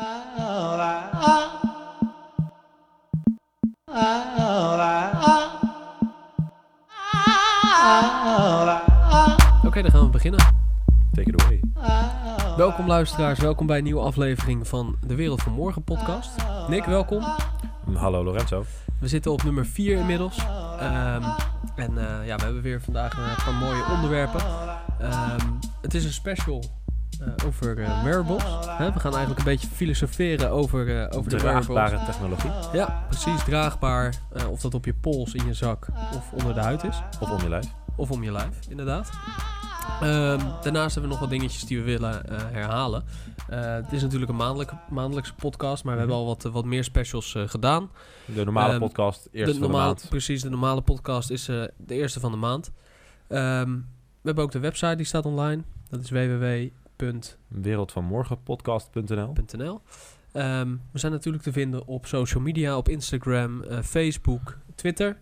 Oké, dan gaan we beginnen. Take it away. Welkom luisteraars, welkom bij een nieuwe aflevering van de Wereld van Morgen podcast. Nick, welkom. Hallo Lorenzo. We zitten op nummer 4 inmiddels. We hebben weer vandaag een paar mooie onderwerpen. Het is een special over wearables. We gaan eigenlijk een beetje filosoferen over de draagbare technologie. Ja, precies. Draagbaar. Of dat op je pols, in je zak of onder de huid is. Of om je lijf. Of om je lijf, inderdaad. Daarnaast hebben we nog wat dingetjes die we willen herhalen. Het is natuurlijk een maandelijkse podcast, maar we hebben al wat meer specials gedaan. De normale podcast, eerste van de maand. Precies, de normale podcast is de eerste van de maand. We hebben ook de website, die staat online. Dat is www.wereldvanmorgenpodcast.nl. We zijn natuurlijk te vinden op social media, op Instagram, Facebook, Twitter.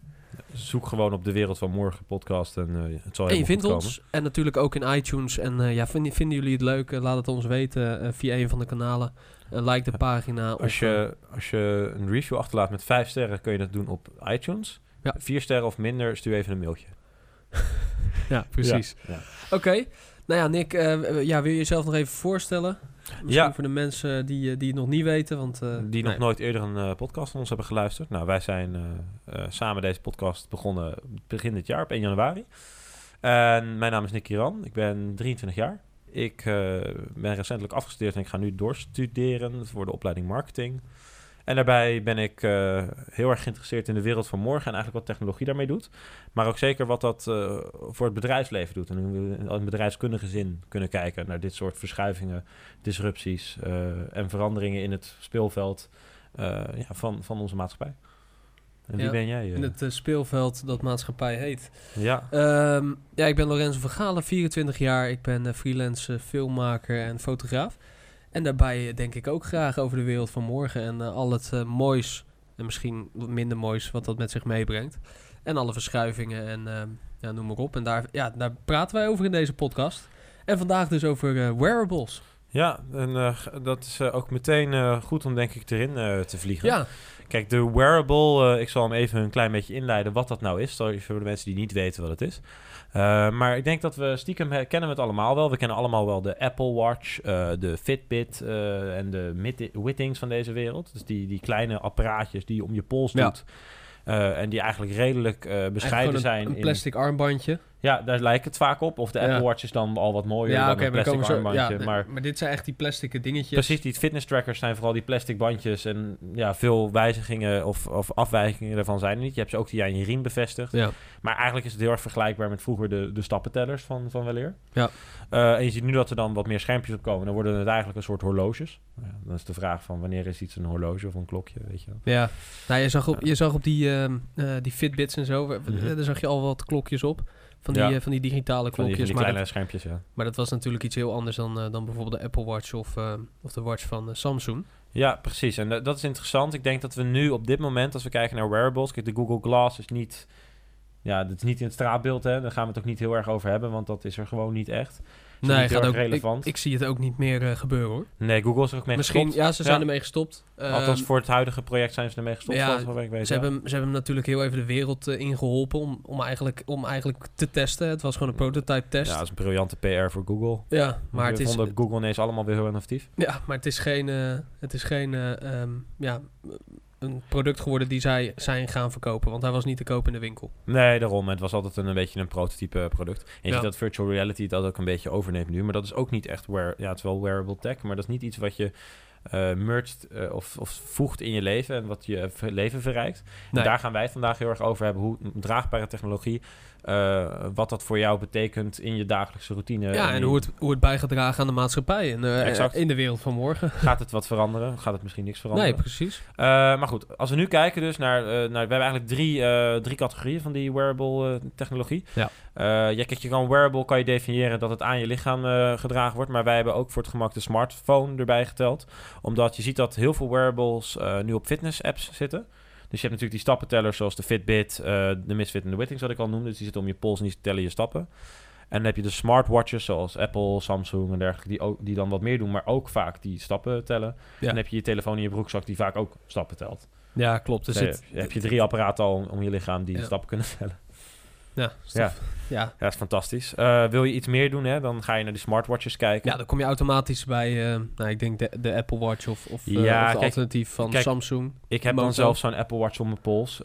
Zoek gewoon op de Wereld van Morgen podcast en het zal helemaal goed komen. En je vindt ons en natuurlijk ook in iTunes. En vinden jullie het leuk? Laat het ons weten via een van de kanalen. Like de pagina. Als je een review achterlaat met 5 sterren kun je dat doen op iTunes. Ja. 4 sterren of minder, stuur even een mailtje. Ja, precies. Ja. Oké. Nou ja, Nick, wil je jezelf nog even voorstellen? Misschien voor de mensen die het nog niet weten. Nog nooit eerder een podcast van ons hebben geluisterd. Nou, wij zijn samen deze podcast begonnen begin dit jaar, op 1 januari. En mijn naam is Nick Hieran. Ik ben 23 jaar. Ik ben recentelijk afgestudeerd en ik ga nu doorstuderen voor de opleiding marketing. En daarbij ben ik heel erg geïnteresseerd in de wereld van morgen en eigenlijk wat technologie daarmee doet. Maar ook zeker wat dat voor het bedrijfsleven doet. En hoe we in een bedrijfskundige zin kunnen kijken naar dit soort verschuivingen, disrupties en veranderingen in het speelveld van onze maatschappij. En wie ben jij? In het speelveld dat maatschappij heet. Ja. Ik ben Lorenzo Vergalen, 24 jaar. Ik ben freelance filmmaker en fotograaf. En daarbij denk ik ook graag over de wereld van morgen en al het moois en misschien wat minder moois wat dat met zich meebrengt. En alle verschuivingen en noem maar op. En daar praten wij over in deze podcast. En vandaag dus over wearables. Ja, en dat is ook meteen goed om denk ik erin te vliegen. Ja. Kijk, de wearable, ik zal hem even een klein beetje inleiden wat dat nou is. Sorry voor de mensen die niet weten wat het is. Maar ik denk dat we stiekem kennen we het allemaal wel. We kennen allemaal wel de Apple Watch, de Fitbit en de Withings van deze wereld. Dus die kleine apparaatjes die je om je pols doet. En die eigenlijk redelijk bescheiden zijn. Een plastic armbandje. Ja, daar lijkt het vaak op. Of de Apple Watch is dan al wat mooier dan een plastic armbandje. Maar dit zijn echt die plastic dingetjes. Precies, die fitness trackers zijn vooral die plastic bandjes. En veel wijzigingen of afwijkingen daarvan zijn er niet. Je hebt ze ook die aan je riem bevestigd. Ja. Maar eigenlijk is het heel erg vergelijkbaar met vroeger de stappentellers van weleer. Ja. En je ziet nu dat er dan wat meer schermpjes op komen. Dan worden het eigenlijk een soort horloges. Ja, dan is de vraag van wanneer is iets een horloge of een klokje, weet je wel. Ja, nou, je zag op die Fitbits en zo, daar zag je al wat klokjes op. Van die digitale klokjes. Van die kleine schermpjes, ja. Maar dat was natuurlijk iets heel anders dan bijvoorbeeld de Apple Watch of de Watch van Samsung. Ja, precies. En dat is interessant. Ik denk dat we nu op dit moment, als we kijken naar wearables... Kijk, de Google Glass is niet... Ja, dat is niet in het straatbeeld, hè. Daar gaan we het ook niet heel erg over hebben, want dat is er gewoon niet echt. Dus nee, gaat ook relevant. Ik zie het ook niet meer gebeuren, hoor. Nee, Google is er ook mee gestopt. Misschien, ja, ze zijn ermee gestopt. Althans, voor het huidige project zijn ze ermee gestopt. Ja, ze hebben natuurlijk heel even de wereld ingeholpen om eigenlijk te testen. Het was gewoon een prototype test. Ja, dat is een briljante PR voor Google. Ja, maar het is... vonden Google ineens allemaal weer heel innovatief. Ja, maar het is geen een product geworden die zij zijn gaan verkopen. Want hij was niet te koop in de winkel. Nee, daarom. Het was altijd een beetje een prototype product. En je ziet dat virtual reality dat ook een beetje overneemt nu. Maar dat is ook niet echt... het is wel wearable tech, maar dat is niet iets wat je merged of voegt in je leven... en wat je leven verrijkt. Nee. En daar gaan wij het vandaag heel erg over hebben. Hoe draagbare technologie... wat dat voor jou betekent in je dagelijkse routine. Ja, en hoe het bijgedragen aan de maatschappij en in de wereld van morgen. Gaat het wat veranderen? Gaat het misschien niks veranderen? Nee, precies. Maar goed, als we nu kijken dus naar we hebben eigenlijk drie categorieën van die wearable technologie. Ja. Wearable kan je definiëren dat het aan je lichaam gedragen wordt, maar wij hebben ook voor het gemak de smartphone erbij geteld. Omdat je ziet dat heel veel wearables nu op fitness apps zitten. Dus je hebt natuurlijk die stappentellers zoals de Fitbit, de Misfit en de Withings, wat ik al noemde. Dus die zitten om je pols en die tellen je stappen. En dan heb je de smartwatches zoals Apple, Samsung en dergelijke... die dan wat meer doen, maar ook vaak die stappen tellen. Ja. En dan heb je je telefoon in je broekzak die vaak ook stappen telt. Ja, klopt. Dus heb je 3 apparaten al om je lichaam die stappen kunnen tellen. Ja, dat is fantastisch. Wil je iets meer doen, hè? Dan ga je naar die smartwatches kijken. Ja, dan kom je automatisch bij, ik denk de Apple Watch of het alternatief van Samsung. Ik heb dan zelf zo'n Apple Watch op mijn pols.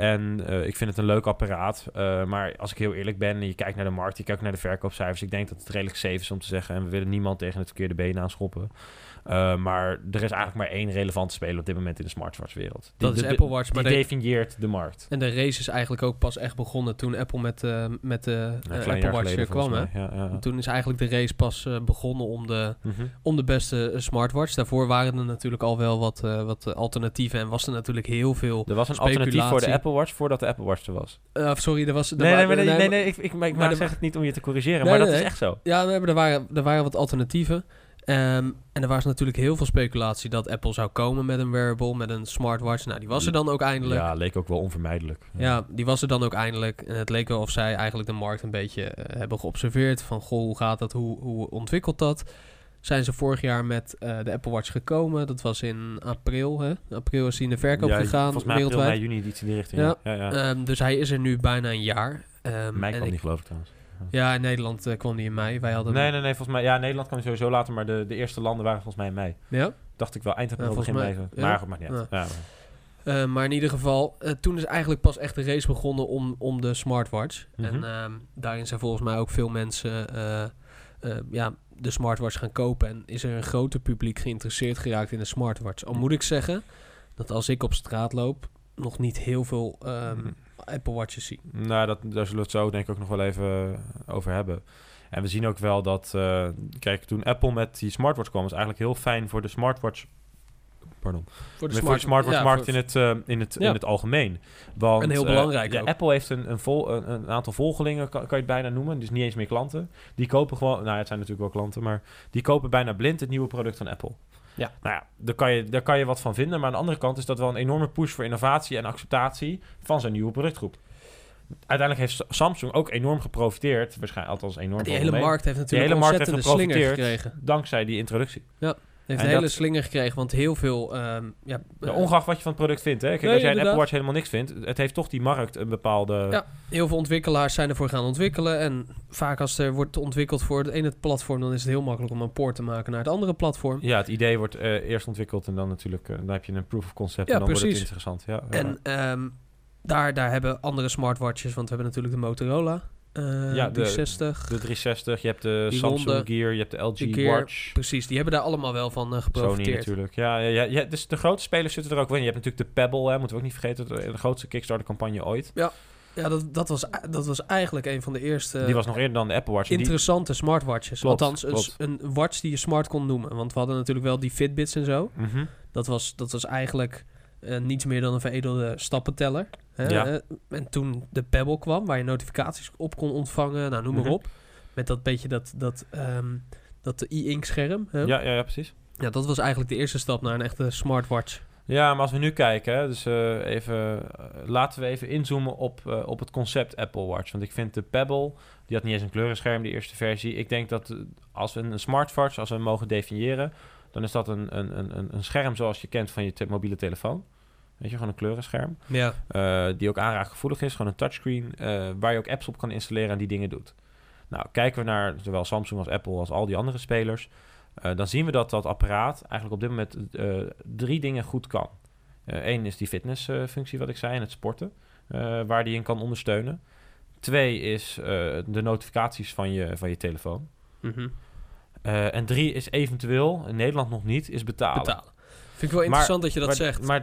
En ik vind het een leuk apparaat. Maar als ik heel eerlijk ben, je kijkt naar de markt, je kijkt naar de verkoopcijfers. Ik denk dat het redelijk safe is om te zeggen. En we willen niemand tegen het verkeerde been aanschoppen. Maar er is eigenlijk maar één relevante speler op dit moment in de smartwatchwereld. Dat is Apple Watch. Die definieert de markt. En de race is eigenlijk ook pas echt begonnen toen Apple met de Apple Watch geleden, kwam. Hè? Ja. Toen is eigenlijk de race pas begonnen om de beste smartwatch. Daarvoor waren er natuurlijk al wel wat alternatieven en was er natuurlijk heel veel. Er was een alternatief voor de Apple Watch voordat de Apple Watch er was. Ik zeg het niet om je te corrigeren, maar dat is echt zo. Ja, er waren wat alternatieven. En er was natuurlijk heel veel speculatie dat Apple zou komen met een wearable, met een smartwatch. Nou, die was er dan ook eindelijk. Ja, leek ook wel onvermijdelijk. Ja, die was er dan ook eindelijk. En het leek wel of zij eigenlijk de markt een beetje hebben geobserveerd. Van, goh, hoe gaat dat? Hoe ontwikkelt dat? Zijn ze vorig jaar met de Apple Watch gekomen. Dat was in april, hè? April is hij in de verkoop gegaan. Volgens mij wereldwijd. April, mei, juni, iets in die richting. Ja. Dus hij is er nu bijna een jaar. Mij kan niet geloven trouwens. Ja, in Nederland kwam die in mei. Wij hadden nee, volgens mij... Ja, in Nederland kwam die sowieso later, maar de eerste landen waren volgens mij in mei. Ja? Dacht ik wel, eind april, begin mei. Maar goed, maakt niet uit. Ja. Maar in ieder geval, toen is eigenlijk pas echt de race begonnen om de smartwatch. Mm-hmm. En daarin zijn volgens mij ook veel mensen de smartwatch gaan kopen. En is er een groter publiek geïnteresseerd geraakt in de smartwatch. Al moet ik zeggen dat als ik op straat loop, nog niet heel veel... Apple Watches zien. Nou, daar zullen we het zo denk ik ook nog wel even over hebben. En we zien ook wel dat... toen Apple met die smartwatch kwam... was eigenlijk heel fijn voor de smartwatch... Voor de smartwatchmarkt in het algemeen. Want, en heel belangrijk ook. Apple heeft een aantal volgelingen, kan je het bijna noemen. Dus niet eens meer klanten. Die kopen gewoon... Nou, het zijn natuurlijk wel klanten, maar... die kopen bijna blind het nieuwe product van Apple. Ja. Nou ja, daar kan je wat van vinden. Maar aan de andere kant is dat wel een enorme push voor innovatie en acceptatie van zijn nieuwe productgroep. Uiteindelijk heeft Samsung ook enorm geprofiteerd. Waarschijnlijk althans enorm. De hele markt heeft natuurlijk ontzettend de slinger gekregen. Dankzij die introductie. Ja. Heeft een hele slinger gekregen, want heel veel... ongeacht wat je van het product vindt, hè? Kijk, als jij een Apple Watch helemaal niks vindt... het heeft toch die markt een bepaalde... Ja, heel veel ontwikkelaars zijn ervoor gaan ontwikkelen... en vaak als er wordt ontwikkeld voor het ene platform... dan is het heel makkelijk om een poort te maken naar het andere platform. Ja, het idee wordt eerst ontwikkeld en dan natuurlijk... dan heb je een proof of concept en dan wordt het interessant. Ja. En daar hebben andere smartwatches... want we hebben natuurlijk de Motorola... de 360. De 360, je hebt de Samsung Ronde, Gear, je hebt de LG Watch. Precies, die hebben daar allemaal wel van geprofiteerd. Sony natuurlijk, ja. Dus de grote spelers zitten er ook wel in. Je hebt natuurlijk de Pebble, hè, moeten we ook niet vergeten. De grootste Kickstarter-campagne ooit. Ja, dat was eigenlijk een van de eerste... Die was nog eerder dan de Apple Watch. Interessante smartwatches. Klopt, althans, een watch die je smart kon noemen. Want we hadden natuurlijk wel die Fitbits en zo. Mm-hmm. Dat was eigenlijk... niets meer dan een veredelde stappenteller. Hè? Ja. En toen de Pebble kwam, waar je notificaties op kon ontvangen. Nou, noem maar op. Met dat beetje dat e-ink scherm. Hè? Ja, precies. Ja, dat was eigenlijk de eerste stap naar een echte smartwatch. Ja, maar als we nu kijken, hè, dus laten we even inzoomen op het concept Apple Watch. Want ik vind de Pebble, die had niet eens een kleurenscherm, de eerste versie. Ik denk dat als we een smartwatch, als we hem mogen definiëren... dan is dat een scherm zoals je kent van je mobiele telefoon. Weet je, gewoon een kleurenscherm. Ja. Die ook aanraakgevoelig is. Gewoon een touchscreen waar je ook apps op kan installeren en die dingen doet. Nou, kijken we naar zowel Samsung als Apple als al die andere spelers... dan zien we dat dat apparaat eigenlijk op dit moment 3 dingen goed kan. Eén is die fitnessfunctie wat ik zei en het sporten. Waar die in kan ondersteunen. 2 is de notificaties van je telefoon. Mm-hmm. En 3 is eventueel, in Nederland nog niet, is betalen. Vind ik wel interessant dat je dat zegt. Maar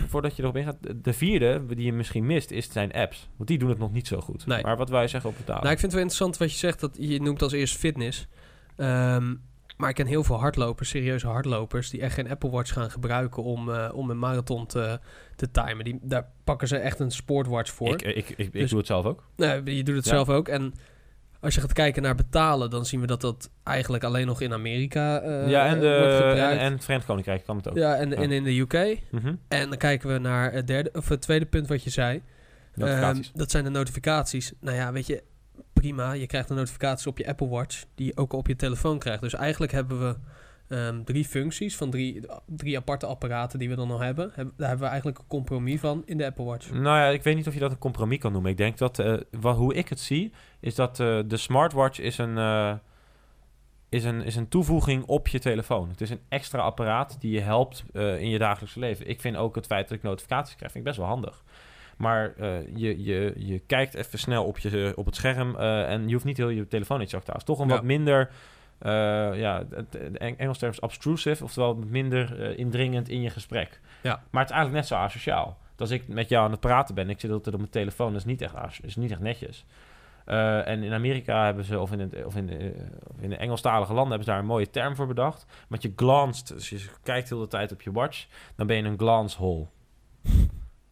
voordat je erop ingaat, de 4e die je misschien mist, zijn apps. Want die doen het nog niet zo goed. Nee. Maar wat wij zeggen op betalen. Nou, ik vind het wel interessant wat je zegt, dat je noemt als eerst fitness. Maar ik ken heel veel hardlopers, serieuze hardlopers... die echt geen Apple Watch gaan gebruiken om een marathon te timen. Daar pakken ze echt een sportwatch voor. Ik doe het zelf ook. Nee, je doet het zelf ook en... Als je gaat kijken naar betalen, dan zien we dat eigenlijk alleen nog in Amerika wordt gebruikt. En het Verenigd Koninkrijk kan het ook. Ja, en in de UK. Mm-hmm. En dan kijken we naar het tweede punt wat je zei. Dat zijn de notificaties. Nou ja, weet je, prima. Je krijgt een notificatie op je Apple Watch die je ook op je telefoon krijgt. Dus eigenlijk hebben we drie functies van drie aparte apparaten die we dan al hebben. Daar hebben we eigenlijk een compromis van in de Apple Watch. Nou ja, ik weet niet of je dat een compromis kan noemen. Ik denk dat, hoe ik het zie, is dat de smartwatch is een toevoeging op je telefoon. Het is een extra apparaat die je helpt in je dagelijkse leven. Ik vind ook het feit dat ik notificaties krijg, vind ik best wel handig. Maar je kijkt even snel op het scherm en je hoeft niet heel je telefoon in je zak te houden. Toch een wat minder... Engels term is obtrusive, oftewel minder indringend in je gesprek. Ja. Maar het is eigenlijk net zo asociaal. Als ik met jou aan het praten ben, ik zit altijd op mijn telefoon, dat is niet echt netjes. En in Amerika hebben ze, of in de Engelstalige landen, hebben ze daar een mooie term voor bedacht. Want je glanced, dus je kijkt heel de tijd op je watch, dan ben je een glancehole.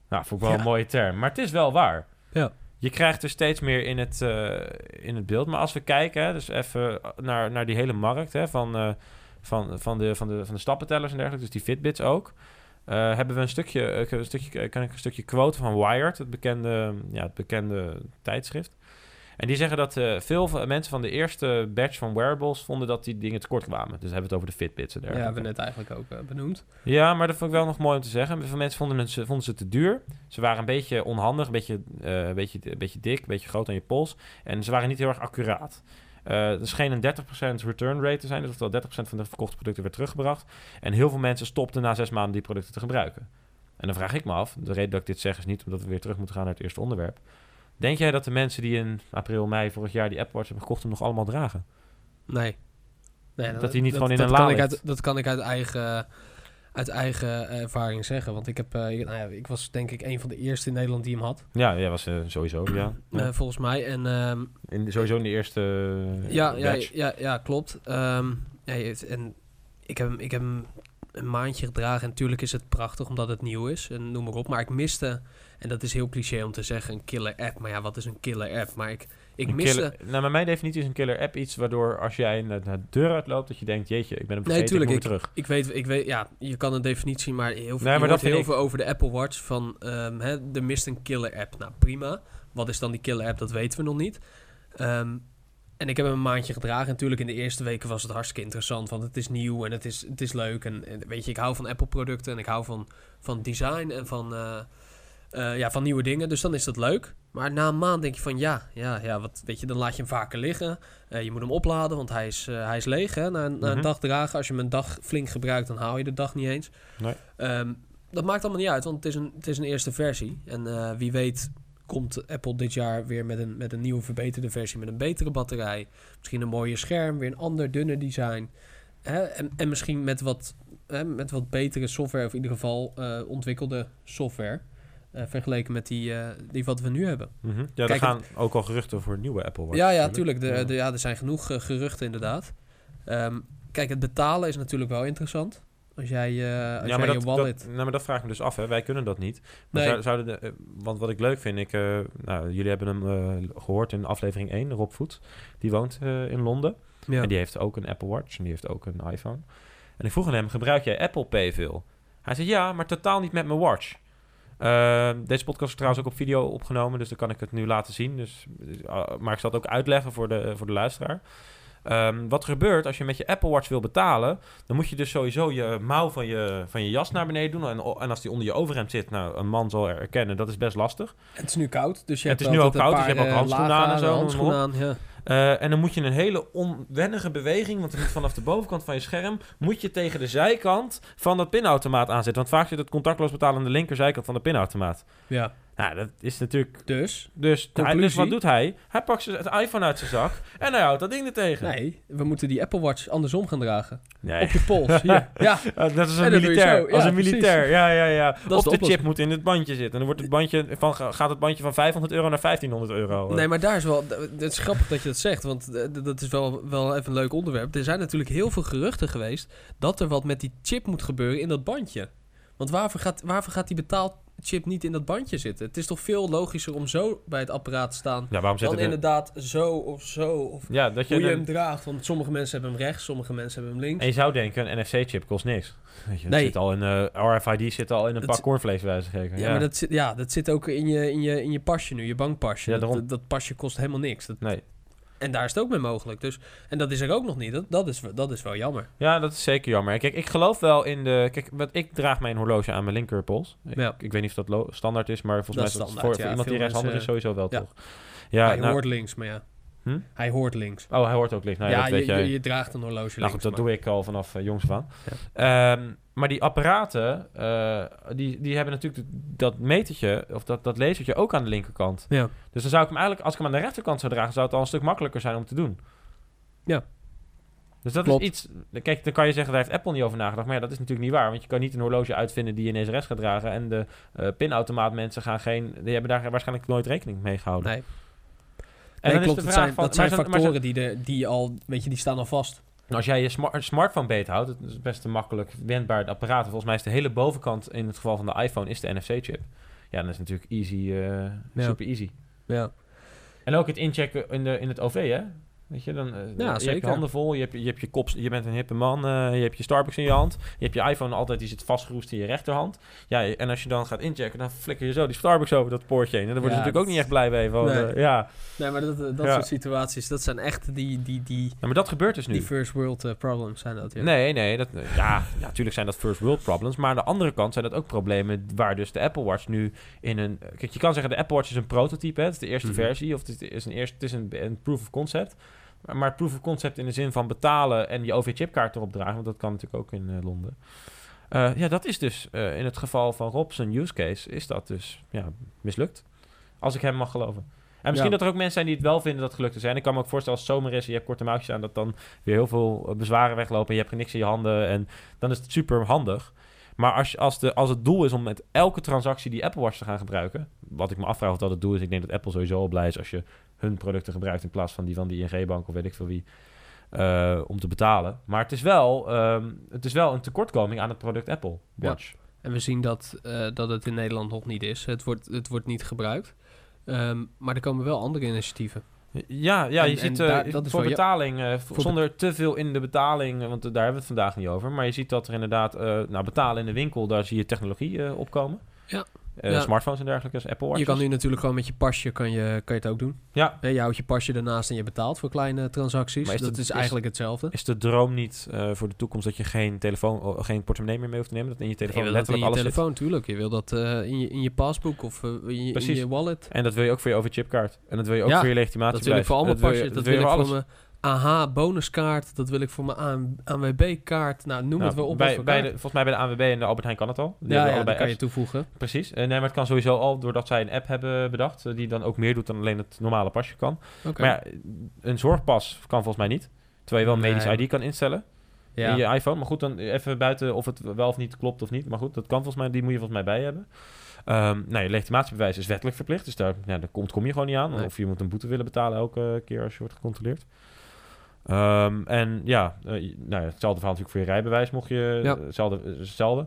Nou, vond ik wel een mooie term, maar het is wel waar. Ja. Je krijgt er steeds meer in het beeld. Maar als we kijken, hè, dus even naar die hele markt hè, van de stappentellers en dergelijke, dus die Fitbits ook, hebben we een stukje quote van Wired, het bekende tijdschrift. En die zeggen dat veel mensen van de eerste batch van wearables vonden dat die dingen tekort kwamen. Dus hebben we het over de Fitbits en dergelijke. Ja, hebben we net eigenlijk ook benoemd. Ja, maar dat vond ik wel nog mooi om te zeggen. Veel mensen vonden ze te duur. Ze waren een beetje onhandig, een beetje dik, een beetje groot aan je pols. En ze waren niet heel erg accuraat. Er scheen een 30% return rate te zijn. Dus oftewel 30% van de verkochte producten werd teruggebracht. En heel veel mensen stopten na 6 maanden die producten te gebruiken. En dan vraag ik me af, de reden dat ik dit zeg is niet omdat we weer terug moeten gaan naar het eerste onderwerp. Denk jij dat de mensen die in april, mei vorig jaar die Apple Watch hebben gekocht hem nog allemaal dragen? Nee. Dat die niet gewoon in een la ligt? Dat kan ik uit eigen ervaring zeggen. Want ik was denk ik een van de eerste in Nederland die hem had. Ja, jij was sowieso, ja. Volgens mij. En, sowieso in de eerste batch. Ja, klopt. En ik heb hem een maandje gedragen. En natuurlijk is het prachtig omdat het nieuw is. En noem maar op. Maar ik miste... En dat is heel cliché om te zeggen, een killer app. Maar ja, wat is een killer app? Maar ik miste... Nou, bij mijn definitie is een killer app iets waardoor als jij naar de deur uitloopt, dat je denkt, jeetje, ik ben hem vergeten, nee, ik moet terug. Ik weet, ja, je kan een definitie, maar heel veel over de Apple Watch van, er mist een killer app. Nou, prima. Wat is dan die killer app? Dat weten we nog niet. En ik heb hem een maandje gedragen. En natuurlijk in de eerste weken was het hartstikke interessant. Want het is nieuw en het is leuk. En weet je, ik hou van Apple producten en ik hou van design en van nieuwe dingen. Dus dan is dat leuk. Maar na een maand denk je van ja, wat weet je, dan laat je hem vaker liggen. Je moet hem opladen, want hij is leeg. Hè? Na een dag dragen, als je hem een dag flink gebruikt, dan haal je de dag niet eens. Nee. Dat maakt allemaal niet uit, want het is een eerste versie. En wie weet komt Apple dit jaar weer met een nieuwe verbeterde versie, met een betere batterij. Misschien een mooier scherm, weer een ander dunner design. Hè? En misschien met wat betere software, of in ieder geval ontwikkelde software. Vergeleken met die wat we nu hebben. Mm-hmm. Ja, er gaan ook al geruchten voor een nieuwe Apple Watch. Ja, tuurlijk. Er zijn genoeg geruchten inderdaad. Het betalen is natuurlijk wel interessant. Als jij je wallet... Maar dat vraag ik me dus af, hè. Wij kunnen dat niet. Maar nee. Want wat ik leuk vind... jullie hebben hem gehoord in aflevering 1, Rob Voets. Die woont in Londen. Ja. En die heeft ook een Apple Watch. En die heeft ook een iPhone. En ik vroeg aan hem, gebruik jij Apple Pay veel? Hij zei, ja, maar totaal niet met mijn watch. Deze podcast is trouwens ook op video opgenomen, dus dan kan ik het nu laten zien. Maar ik zal het ook uitleggen voor de luisteraar. Wat er gebeurt als je met je Apple Watch wil betalen, dan moet je dus sowieso je mouw van je jas naar beneden doen. En als die onder je overhemd zit, nou, een man zal herkennen, dat is best lastig. Het is nu koud, dus je hebt ook handschoenen aan en zo. Handschoenen aan, ja. En dan moet je een hele onwennige beweging, want vanaf de bovenkant van je scherm moet je tegen de zijkant van dat pinautomaat aanzetten. Want vaak zit het contactloos betalen aan de linkerzijkant van de pinautomaat. Ja. Nou, dat is natuurlijk... Dus wat doet hij? Hij pakt het iPhone uit zijn zak en hij houdt dat ding er tegen. Nee, we moeten die Apple Watch andersom gaan dragen. Nee. Op je pols, hier. Ja. Dat is een militair. Ja, als een militair, ja. Of de chip moet in het bandje zitten. En dan wordt het bandje gaat het bandje van €500 naar €1500. Nee, maar daar is wel... Het is grappig dat je dat zegt, want dat is wel even een leuk onderwerp. Er zijn natuurlijk heel veel geruchten geweest dat er wat met die chip moet gebeuren in dat bandje. Want waarvoor gaat die betaalchip niet in dat bandje zitten? Het is toch veel logischer om zo bij het apparaat te staan... Ja, waarom dan inderdaad zo... Of ja, dat hoe je hem draagt. Want sommige mensen hebben hem rechts, sommige mensen hebben hem links. En je zou denken, een NFC-chip kost niks. Weet je, nee. RFID zit al in een pak cornflakes bij wijze van spreken. Ja, ja, maar dat zit ook in je pasje nu, je bankpasje. Ja, dat pasje kost helemaal niks. Dat, nee. En daar is het ook mee mogelijk. Dus, en dat is er ook nog niet. Dat is wel jammer. Ja, dat is zeker jammer. Kijk, ik geloof wel in de... Kijk, ik draag mijn horloge aan mijn linkerpols. Ja. Ik weet niet of dat standaard is, maar volgens mij is dat voor iemand die rechtshandig is sowieso wel, toch? Ja, hij hoort links, maar ja. Hm? Hij hoort links. Oh, hij hoort ook links. Nou, ja, dat weet jij. Je draagt een horloge links. Nou goed, dat doe ik al vanaf jongs af aan. Ja. Maar die apparaten, die hebben natuurlijk dat metertje, of dat lasertje ook aan de linkerkant. Ja. Dus dan zou ik hem eigenlijk, als ik hem aan de rechterkant zou dragen, zou het al een stuk makkelijker zijn om te doen. Ja. Dus dat klopt. Is iets... Kijk, dan kan je zeggen, daar heeft Apple niet over nagedacht. Maar ja, dat is natuurlijk niet waar. Want je kan niet een horloge uitvinden die je ineens rechts gaat dragen. En de pinautomaatmensen die hebben daar waarschijnlijk nooit rekening mee gehouden. Nee. En nee, klopt, is de vraag zijn factoren die staan al vast. Als jij je smartphone beet houdt, dat is best een makkelijk wendbaar apparaat. Volgens mij is de hele bovenkant, in het geval van de iPhone, is de NFC-chip. Ja, dat is natuurlijk easy, super easy. Ja. En ook het inchecken in het OV, hè? Weet je, dan je hebt je handen vol, je hebt je kop, je bent een hippe man, je hebt je Starbucks in je hand, je hebt je iPhone altijd, die zit vastgeroest in je rechterhand. Ja, en als je dan gaat inchecken, dan flikker je zo die Starbucks over dat poortje heen. En dan worden ze natuurlijk ook niet echt blij mee. Want, nee. Nee, maar dat soort situaties, dat zijn echt die ja, maar dat gebeurt dus nu. Die first world problems zijn dat, ja. Nee, dat, natuurlijk zijn dat first world problems, maar aan de andere kant zijn dat ook problemen waar dus de Apple Watch nu in een... Kijk, je kan zeggen, de Apple Watch is een prototype, hè? Het is de eerste versie, of het is een proof of concept. Maar proof of concept in de zin van betalen en je OV-chipkaart erop dragen, want dat kan natuurlijk ook in Londen. Dat is dus in het geval van Rob zijn use case, is dat dus mislukt. Als ik hem mag geloven. En misschien dat er ook mensen zijn die het wel vinden dat het gelukt is. En ik kan me ook voorstellen, als het zomer is en je hebt korte mouwtjes aan, dat dan weer heel veel bezwaren weglopen en je hebt niks in je handen. En dan is het super handig. Maar als het doel is om met elke transactie die Apple Watch te gaan gebruiken... Wat ik me afvraag of dat het doel is. Ik denk dat Apple sowieso al blij is als je hun producten gebruikt... in plaats van die van de ING-bank of weet ik veel wie... om te betalen. Maar het is wel een tekortkoming aan het product Apple Watch. Ja. En we zien dat het in Nederland nog niet is. Het wordt niet gebruikt. Maar er komen wel andere initiatieven. Ja, je ziet voor betaling, zonder te veel in de betaling, want daar hebben we het vandaag niet over. Maar je ziet dat er inderdaad, betalen in de winkel, daar zie je technologie opkomen. Ja. Smartphones en dergelijke, dus Apple Watches. Je kan nu natuurlijk gewoon met je pasje, kan je het ook doen. Ja. Je houdt je pasje ernaast en je betaalt voor kleine transacties. Maar dat is eigenlijk hetzelfde. Is de droom niet voor de toekomst dat je geen portemonnee meer mee hoeft te nemen? Dat in je telefoon letterlijk alles zit? In je telefoon, tuurlijk. Je wil dat in je pasboek of in je wallet. En dat wil je ook voor je overchipkaart. En dat wil je ook voor je legitimatie. Dat wil ik voor allemaal pasje. Dat wil ik voor mijn... bonuskaart, dat wil ik voor mijn ANWB-kaart. Nou, noem het wel op. Volgens mij bij de ANWB en de Albert Heijn kan het al. Dat kan je toevoegen. Precies. Maar het kan sowieso al, doordat zij een app hebben bedacht... die dan ook meer doet dan alleen het normale pasje kan. Okay. Maar een zorgpas kan volgens mij niet. Terwijl je wel een medisch ID kan instellen in je iPhone. Maar goed, dan even buiten of het wel of niet klopt of niet. Maar goed, dat kan volgens mij, die moet je volgens mij bij hebben. Je legitimatiebewijs is wettelijk verplicht. Dus daar kom je gewoon niet aan. Nee. Of je moet een boete willen betalen elke keer als je wordt gecontroleerd. Hetzelfde verhaal natuurlijk voor je rijbewijs, mocht je... Ja. Hetzelfde.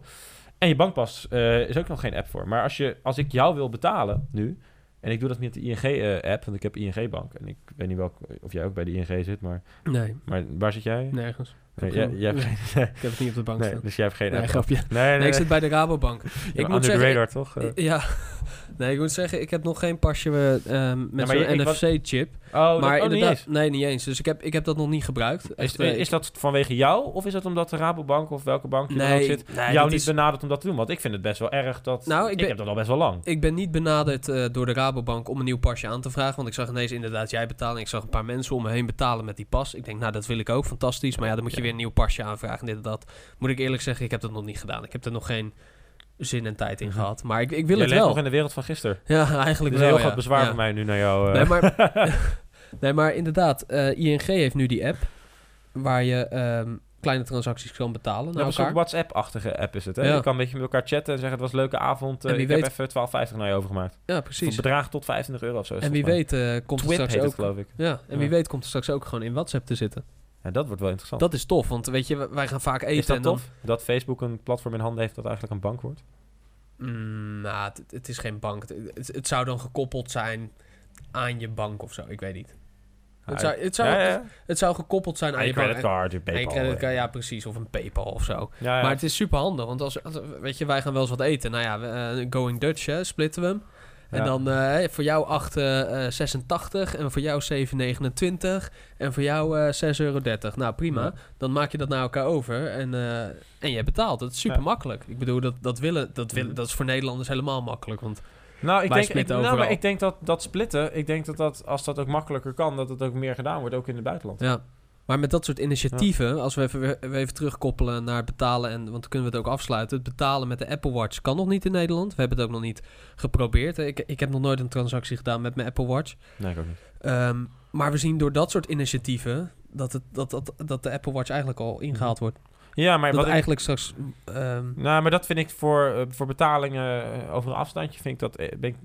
En je bankpas is ook nog geen app voor. Maar als ik jou wil betalen nu... En ik doe dat met de ING-app, want ik heb ING-bank. En ik weet niet of jij ook bij de ING zit, maar... Nee. Maar waar zit jij? Nergens. Nee, ik heb het niet op de bank staan. Dus jij hebt geen app. Grapje. Nee, ik zit bij de Rabobank. Ik moet zeggen, radar, toch? Ik moet zeggen, ik heb nog geen pasje met zo'n NFC-chip. Maar inderdaad, nee, niet eens. Dus ik heb dat nog niet gebruikt. Is dat vanwege jou? Of is dat omdat de Rabobank of welke bank je dan ook zit... jou niet benadert om dat te doen? Want ik vind het best wel erg dat... Ik heb dat al best wel lang. Ik ben niet benaderd door de Rabobank om een nieuw pasje aan te vragen. Want ik zag ineens inderdaad jij betalen. Ik zag een paar mensen om me heen betalen met die pas. Ik denk, dat wil ik ook. Fantastisch. Maar ja, dan moet je weer een nieuw pasje aanvragen. Dit en dat. Moet ik eerlijk zeggen, ik heb dat nog niet gedaan. Ik heb er nog geen... zin en tijd in gehad. Maar ik wil het wel. Je leeft nog in de wereld van gisteren. Ja, eigenlijk wel. Heel groot bezwaar voor mij nu naar jou. Nee, maar inderdaad. ING heeft nu die app waar je kleine transacties kan betalen. Dat is een WhatsApp-achtige app is het. Hè? Ja. Je kan een beetje met elkaar chatten en zeggen... het was een leuke avond. En ik heb even €12,50 naar je overgemaakt. Ja, precies. Een bedrag tot €25 of zo. En wie weet komt er straks ook... geloof ik. Ja, en wie weet komt er straks ook gewoon in WhatsApp te zitten. En dat wordt wel interessant. Dat is tof, want weet je, wij gaan vaak eten. Is dat tof? Dat Facebook een platform in handen heeft dat eigenlijk een bank wordt? Het is geen bank. Het zou dan gekoppeld zijn aan je bank of zo. Ik weet niet. Het zou gekoppeld zijn aan je creditcard, je PayPal. Ja, precies. Of een PayPal of zo. Ja. Maar het is super handig, want wij gaan wel eens wat eten. Nou ja, Going Dutch, hè, splitten we hem. Ja. En dan voor jou 8,86 en voor jou 7,29 en voor jou €6,30. Nou, prima. Ja. Dan maak je dat naar elkaar over en je betaalt. Dat is super makkelijk. Ik bedoel, dat is voor Nederlanders helemaal makkelijk, want... Nou, ik denk dat splitten, ik denk dat als dat ook makkelijker kan, dat het ook meer gedaan wordt, ook in het buitenland. Ja, maar met dat soort initiatieven, als we even terugkoppelen naar betalen, en, want dan kunnen we het ook afsluiten. Het betalen met de Apple Watch kan nog niet in Nederland. We hebben het ook nog niet geprobeerd. Ik heb nog nooit een transactie gedaan met mijn Apple Watch. Nee, ik ook niet. Maar we zien door dat soort initiatieven dat de Apple Watch eigenlijk al ingehaald wordt. Ja, maar straks... Nou, maar dat vind ik voor betalingen over een afstandje, ben ik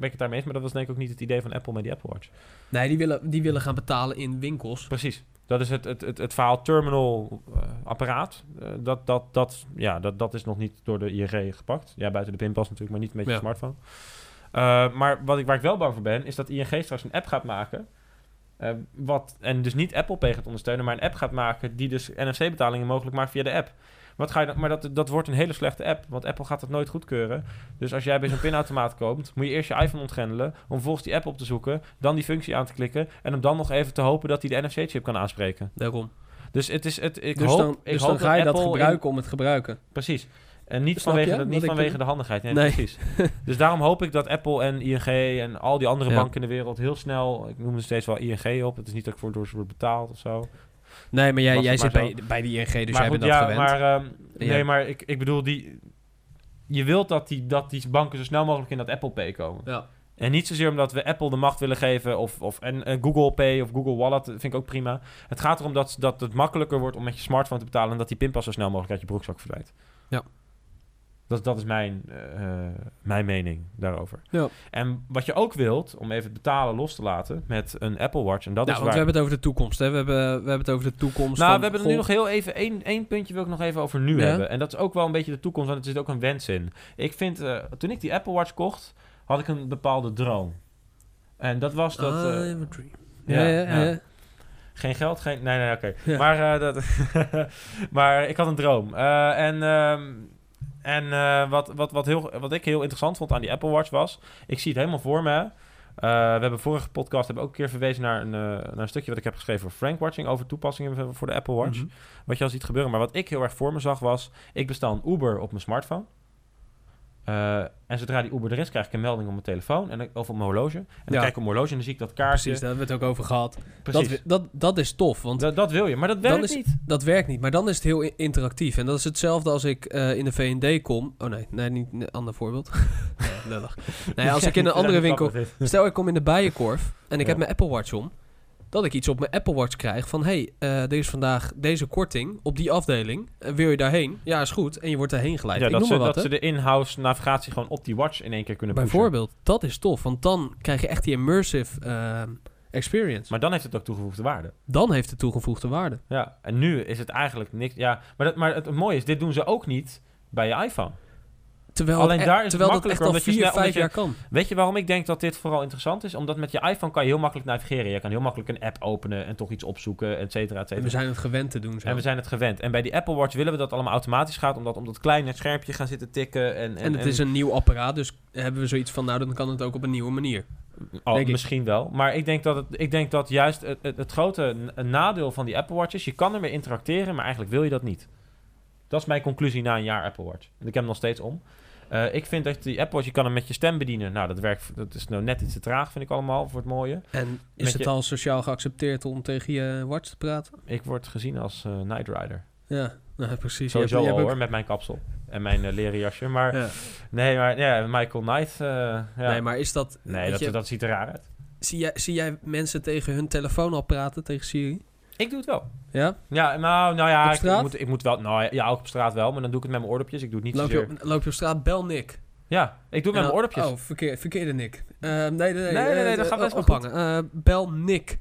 het daarmee eens. Maar dat was denk ik ook niet het idee van Apple met die Apple Watch. Nee, die willen gaan betalen in winkels. Precies. Dat is het verhaal terminal apparaat. Dat is nog niet door de ING gepakt. Ja, buiten de pinpas natuurlijk, maar niet met je smartphone. Maar waar ik wel bang voor ben, is dat ING straks een app gaat maken... en dus niet Apple Pay gaat ondersteunen, maar een app gaat maken die dus NFC-betalingen mogelijk maakt via de app. Maar dat wordt een hele slechte app, want Apple gaat dat nooit goedkeuren. Dus als jij bij zo'n pinautomaat komt, moet je eerst je iPhone ontgrendelen, om vervolgens die app op te zoeken, dan die functie aan te klikken, en om dan nog even te hopen dat hij de NFC-chip kan aanspreken. Daarom. Dus het is het. Ik hoop dan ga je dat gebruiken om het te gebruiken. Precies. En niet vanwege de handigheid. Nee. Precies. Dus daarom hoop ik dat Apple en ING en al die andere banken in de wereld heel snel... Ik noem er steeds wel ING op. Het is niet dat ik voor ze wordt betaald of zo. Nee, maar jij zit bij de ING, dus jij bent dat gewend. Maar, nee, maar ik bedoel... Je wilt dat die banken zo snel mogelijk in dat Apple Pay komen. Ja. En niet zozeer omdat we Apple de macht willen geven... en Google Pay of Google Wallet vind ik ook prima. Het gaat erom dat het makkelijker wordt om met je smartphone te betalen... en dat die pinpas zo snel mogelijk uit je broekzak verdwijnt. Ja. Dat is mijn mening daarover. Ja. En wat je ook wilt, om even het betalen los te laten met een Apple Watch. En dat is want we hebben het over de toekomst. Hè? We hebben het over de toekomst. Nou, we hebben er nu nog heel even... Eén puntje wil ik nog even over nu hebben. En dat is ook wel een beetje de toekomst, want er zit ook een wens in. Ik vind, toen ik die Apple Watch kocht, had ik een bepaalde droom. En dat was dat... Geen geld, geen... Nee, oké. Okay. Ja. Maar ik had een droom. Wat ik heel interessant vond aan die Apple Watch was... Ik zie het helemaal voor me. We hebben vorige podcast ook een keer verwezen naar een stukje... wat ik heb geschreven voor Frankwatching... over toepassingen voor de Apple Watch. Mm-hmm. Wat je al ziet gebeuren. Maar wat ik heel erg voor me zag was... Ik bestel een Uber op mijn smartphone. En zodra die Uber er is, krijg ik een melding op mijn telefoon... of op mijn horloge. En dan kijk ik op mijn horloge en dan zie ik dat kaartje. Precies, daar hebben we het ook over gehad. Dat is tof. Want dat wil je, maar dat werkt niet. Dat werkt niet, maar dan is het heel interactief. En dat is hetzelfde als ik in de V&D kom... Oh nee, niet een ander voorbeeld. Nee, als ik in een andere winkel... Stel, ik kom in de Bijenkorf en ik heb mijn Apple Watch om... dat ik iets op mijn Apple Watch krijg van... er is vandaag deze korting op die afdeling. Wil je daarheen? Ja, is goed. En je wordt daarheen geleid. Ja, dat ze de in-house navigatie gewoon op die watch in één keer kunnen pushen. Bijvoorbeeld, dat is tof. Want dan krijg je echt die immersive experience. Maar dan heeft het ook toegevoegde waarde. Ja, en nu is het eigenlijk niks... Ja, maar het mooie is, dit doen ze ook niet bij je iPhone. Terwijl dat echt al 4-5 jaar kan. Weet je waarom ik denk dat dit vooral interessant is? Omdat met je iPhone kan je heel makkelijk navigeren. Je kan heel makkelijk een app openen en toch iets opzoeken, et cetera, et cetera. En we zijn het gewend te doen. Zo. En bij die Apple Watch willen we dat allemaal automatisch gaat. Omdat om dat kleine schermpje gaan zitten tikken. En het is een nieuw apparaat, dus hebben we zoiets van... dan kan het ook op een nieuwe manier. Misschien wel. Maar ik denk dat juist het grote nadeel van die Apple Watch is... je kan ermee interacteren, maar eigenlijk wil je dat niet. Dat is mijn conclusie na een jaar Apple Watch. Ik heb hem nog steeds om. Ik vind dat die Apple Watch, je kan hem met je stem bedienen. Nou, dat is nou net iets te traag, vind ik allemaal, voor het mooie. En is het al sociaal geaccepteerd om tegen je watch te praten? Ik word gezien als Knight Rider. Ja, nou, precies. Sowieso hoor, met mijn kapsel en mijn leren jasje. Maar Michael Knight. Nee, maar is dat... Nee, dat ziet er raar uit. Zie jij mensen tegen hun telefoon al praten, tegen Siri? Ik doe het wel. Ja? Ja, nou ja. Ik moet wel... Nou ja, ook op straat wel. Maar dan doe ik het met mijn oordopjes. Ik doe het niet zozeer. Loop je op straat, bel Nick. Ja, ik doe het met mijn oordopjes. Oh, verkeerde Nick. Nee, dat gaat best wel goed. Bel Nick.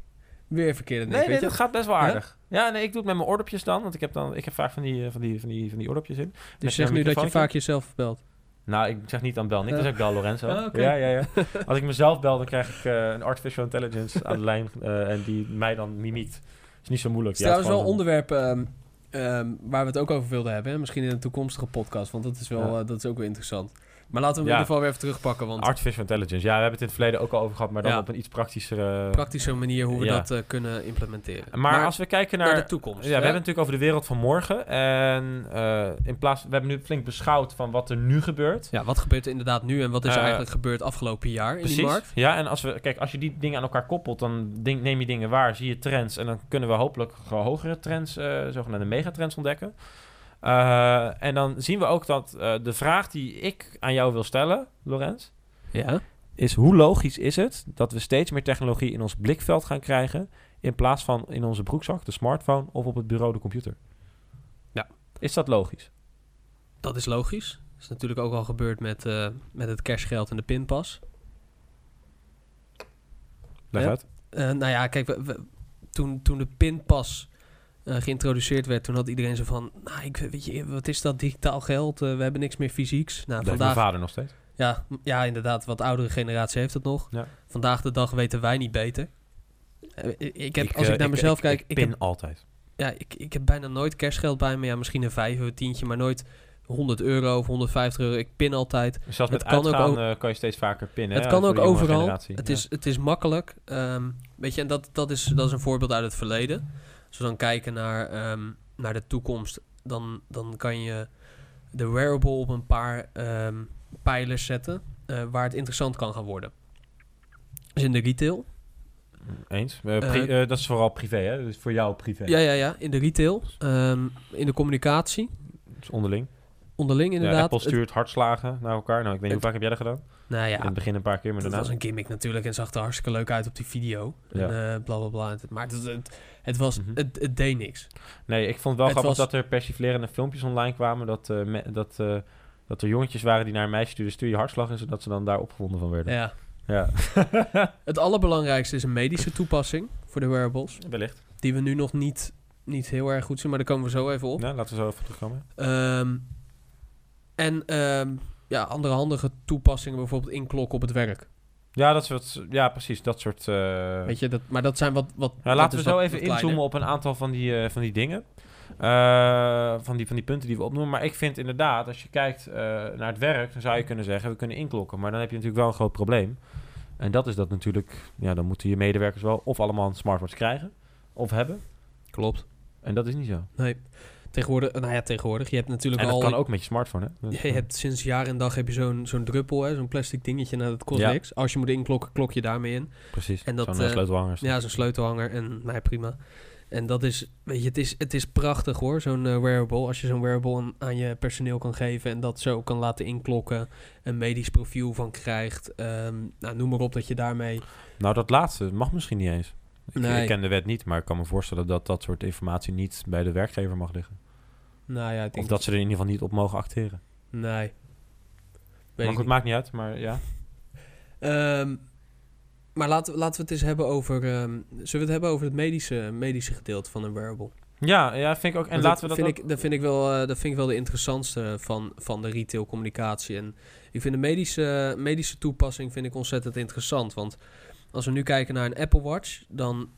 Weer verkeerde Nick. Nee, dat gaat best wel aardig. Ja? Ja, nee, ik doe het met mijn oordopjes dan. Want ik heb vaak van die oordopjes in. Dus je zegt nu dat je vaak jezelf belt? Nou, ik zeg niet aan bel Nick. Dat is ook bel Lorenzo. Okay. Ja. Als ik mezelf bel, dan krijg ik een artificial intelligence aan de lijn. En die mij dan mimiekt. Is niet zo moeilijk. Het is trouwens wel een onderwerp waar we het ook over wilden hebben. Hè? Misschien in een toekomstige podcast, want dat is ook weer interessant. Maar laten we hem in ieder geval weer even terugpakken. Want... Artificial intelligence. Ja, we hebben het in het verleden ook al over gehad, maar dan op een iets praktischere... Praktische manier hoe we dat kunnen implementeren. Maar als we kijken naar de toekomst. Ja, we hebben het natuurlijk over de wereld van morgen. En we hebben nu flink beschouwd van wat er nu gebeurt. Ja, wat gebeurt er inderdaad nu en wat is er eigenlijk gebeurd afgelopen jaar in die markt? Ja, en als je die dingen aan elkaar koppelt, dan neem je dingen waar, zie je trends. En dan kunnen we hopelijk hogere trends, zogenaamde megatrends ontdekken. En dan zien we ook dat de vraag die ik aan jou wil stellen, Lorenz, is hoe logisch is het dat we steeds meer technologie in ons blikveld gaan krijgen in plaats van in onze broekzak, de smartphone of op het bureau de computer? Ja. Is dat logisch? Dat is logisch. Dat is natuurlijk ook al gebeurd met het cashgeld en de pinpas. Leg uit. Nou ja, kijk, toen de pinpas... geïntroduceerd werd, toen had iedereen zo van... wat is dat digitaal geld? We hebben niks meer fysieks. Nou, dat heeft mijn vader nog steeds. Ja, inderdaad. Wat oudere generatie heeft dat nog. Ja. Vandaag de dag weten wij niet beter. Als ik naar mezelf kijk... Ik pin altijd. Ja, ik heb bijna nooit cashgeld bij me. Ja, misschien een 5, tientje, maar nooit... €100 of €150. Ik pin altijd. Dus zelfs met het kan je steeds vaker pinnen. Het kan ook overal. Het is makkelijk. Weet je, en dat is een voorbeeld uit het verleden. Als we dan kijken naar de toekomst, dan kan je de wearable op een paar pijlers zetten waar het interessant kan gaan worden. Dus in de retail. Eens. Dat is vooral privé, hè? Dus voor jou privé. Ja. In de retail. In de communicatie. Dus onderling inderdaad. Ja, Apple stuurt hartslagen naar elkaar. Nou, ik weet niet hoe vaak heb jij dat gedaan? Nou ja. In het begin een paar keer, maar daarna... Dat was een gimmick natuurlijk en zag er hartstikke leuk uit op die video. Ja. En blablabla. Maar het deed niks. Nee, ik vond het wel grappig dat er persiflerende filmpjes online kwamen. Dat er jongetjes waren die naar een meisje stuurden, stuur je hartslag in, zodat ze dan daar opgewonden van werden. Ja. Het allerbelangrijkste is een medische toepassing voor de wearables. Wellicht. Die we nu nog niet heel erg goed zien, maar daar komen we zo even op. Ja, laten we zo even terugkomen. En andere handige toepassingen, bijvoorbeeld inklokken op het werk. Ja, precies. Dat soort... Weet je, dat zijn wat ja, laten we zo even inzoomen op een aantal van die dingen. Van die punten die we opnoemen. Maar ik vind inderdaad, als je kijkt naar het werk, dan zou je kunnen zeggen, we kunnen inklokken. Maar dan heb je natuurlijk wel een groot probleem. En dat is dat natuurlijk... Ja, dan moeten je medewerkers wel of allemaal een smartwatch krijgen, of hebben. Klopt. En dat is niet zo. Nee. Tegenwoordig, je hebt natuurlijk al... En dat kan ook met je smartphone, hè? Je hebt sinds jaar en dag heb je zo'n druppel, hè? Zo'n plastic dingetje, dat kost niks. Als je moet inklokken, klok je daarmee in. Precies, en zo'n sleutelhanger. Ja, zo'n sleutelhanger en prima. En dat is, weet je, het is prachtig hoor, zo'n wearable. Als je zo'n wearable aan je personeel kan geven en dat zo kan laten inklokken, een medisch profiel van krijgt. Noem maar op dat je daarmee... Nou, dat laatste mag misschien niet eens. Ik ken de wet niet, maar ik kan me voorstellen dat dat soort informatie niet bij de werkgever mag liggen. Nou ja, ik denk of dat ze er in ieder geval niet op mogen acteren. Nee. Het maakt niet uit, maar ja. Maar laten we het eens hebben over... zullen we het hebben over het medische gedeelte van een wearable? Ja, vind ik ook. En laten we dat ook... Dat vind ik wel de interessantste van de retailcommunicatie. En ik vind de medische toepassing vind ik ontzettend interessant, want... Als we nu kijken naar een Apple Watch, dan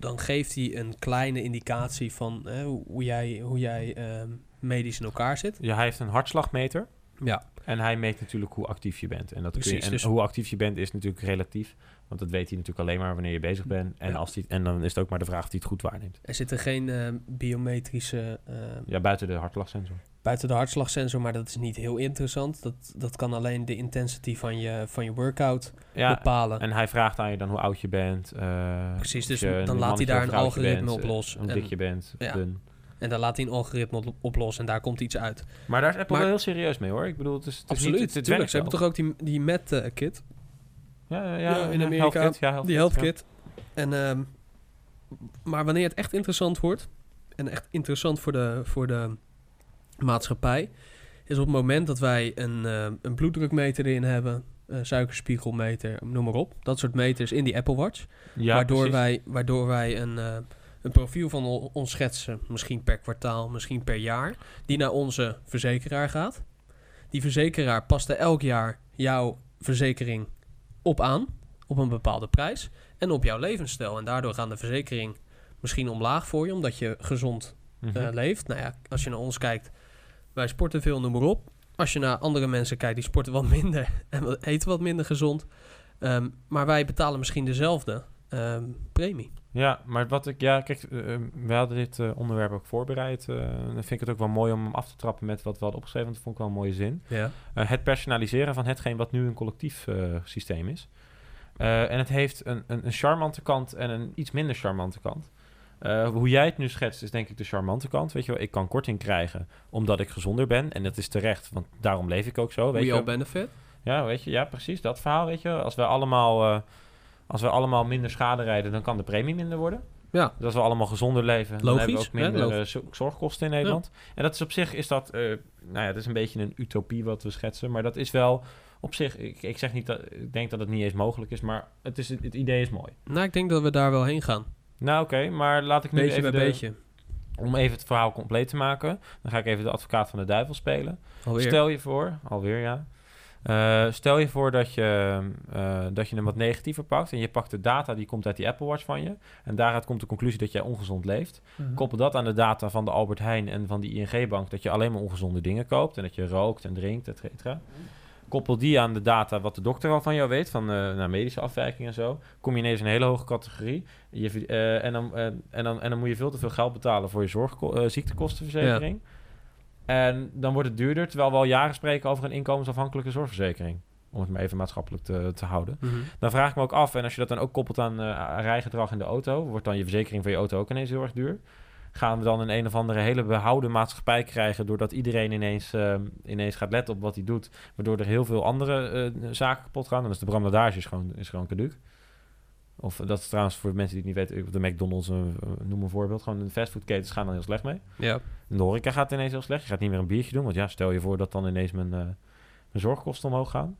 geeft hij een kleine indicatie van hoe jij medisch in elkaar zit. Ja, hij heeft een hartslagmeter. Ja. En hij meet natuurlijk hoe actief je bent. En, hoe actief je bent is natuurlijk relatief. Want dat weet hij natuurlijk alleen maar wanneer je bezig bent. En, en dan is het ook maar de vraag of hij het goed waarneemt. Er zitten geen biometrische... buiten de hartslagsensor. Maar dat is niet heel interessant. Dat kan alleen de intensity van je workout bepalen. En hij vraagt aan je dan hoe oud je bent. Precies, dus dan laat hij daar een algoritme op los. Hoe dik je bent, dun. En dan laat hij een algoritme oplossen en daar komt iets uit. Maar daar is Apple wel heel serieus mee hoor. Ik bedoel, het is absoluut, tuurlijk. Ze hebben toch ook die Med-kit? Ja, in Amerika. Health kit. En, maar wanneer het echt interessant wordt, en echt interessant voor de maatschappij, is op het moment dat wij een bloeddrukmeter erin hebben, suikerspiegelmeter, noem maar op. Dat soort meters in die Apple Watch. Ja, waardoor wij een profiel van ons schetsen, misschien per kwartaal, misschien per jaar, die naar onze verzekeraar gaat. Die verzekeraar past er elk jaar jouw verzekering op aan, op een bepaalde prijs en op jouw levensstijl. En daardoor gaan de verzekering misschien omlaag voor je, omdat je gezond leeft. Nou ja, als je naar ons kijkt, wij sporten veel, noem maar op. Als je naar andere mensen kijkt, die sporten wat minder en eten wat minder gezond. Maar wij betalen misschien dezelfde premie. Ja, maar wat ik... Ja, kijk, we hadden dit onderwerp ook voorbereid. Dan vind ik het ook wel mooi om hem af te trappen met wat we hadden opgeschreven. Want dat vond ik wel een mooie zin. Ja. Het personaliseren van hetgeen wat nu een collectief systeem is. En het heeft een charmante kant en een iets minder charmante kant. Hoe jij het nu schetst is denk ik de charmante kant. Weet je wel, ik kan korting krijgen omdat ik gezonder ben. En dat is terecht, want daarom leef ik ook zo. Weet je, benefit. Ja, weet je, ja, precies, dat verhaal. Weet je, als we allemaal minder schade rijden, dan kan de premie minder worden. Ja. Dus als we allemaal gezonder leven, logisch, dan hebben we ook minder zorgkosten in Nederland. Ja. En dat is op zich, dat is een beetje een utopie wat we schetsen. Maar dat is wel... Op zich, ik zeg niet dat ik denk dat het niet eens mogelijk is, maar het idee is mooi. Nou, ik denk dat we daar wel heen gaan. Nou, oké, maar laat ik nu beetje even bij beetje. Om even het verhaal compleet te maken, dan ga ik even de advocaat van de duivel spelen. Alweer. Stel je voor, ja. Stel je voor dat je hem wat negatiever pakt en je pakt de data die komt uit die Apple Watch van je en daaruit komt de conclusie dat jij ongezond leeft. Uh-huh. Koppel dat aan de data van de Albert Heijn en van die ING-bank dat je alleen maar ongezonde dingen koopt en dat je rookt en drinkt, et cetera. Koppel die aan de data wat de dokter al van jou weet, van medische afwijkingen en zo. Kom je ineens in een hele hoge categorie. En dan moet je veel te veel geld betalen voor je ziektekostenverzekering. Ja. En dan wordt het duurder, terwijl we al jaren spreken over een inkomensafhankelijke zorgverzekering. Om het maar even maatschappelijk te houden. Mm-hmm. Dan vraag ik me ook af, en als je dat dan ook koppelt aan rijgedrag in de auto, wordt dan je verzekering van je auto ook ineens heel erg duur. Gaan we dan een of andere hele behouden maatschappij krijgen, doordat iedereen ineens gaat letten op wat hij doet, waardoor er heel veel andere zaken kapot gaan. En dus de brandadage is gewoon caduc. Of dat is trouwens voor de mensen die het niet weten, de McDonald's, noem een voorbeeld. Gewoon de fastfoodketens gaan dan heel slecht mee. Ja. De horeca gaat ineens heel slecht. Je gaat niet meer een biertje doen, want ja, stel je voor dat dan ineens mijn zorgkosten omhoog gaan.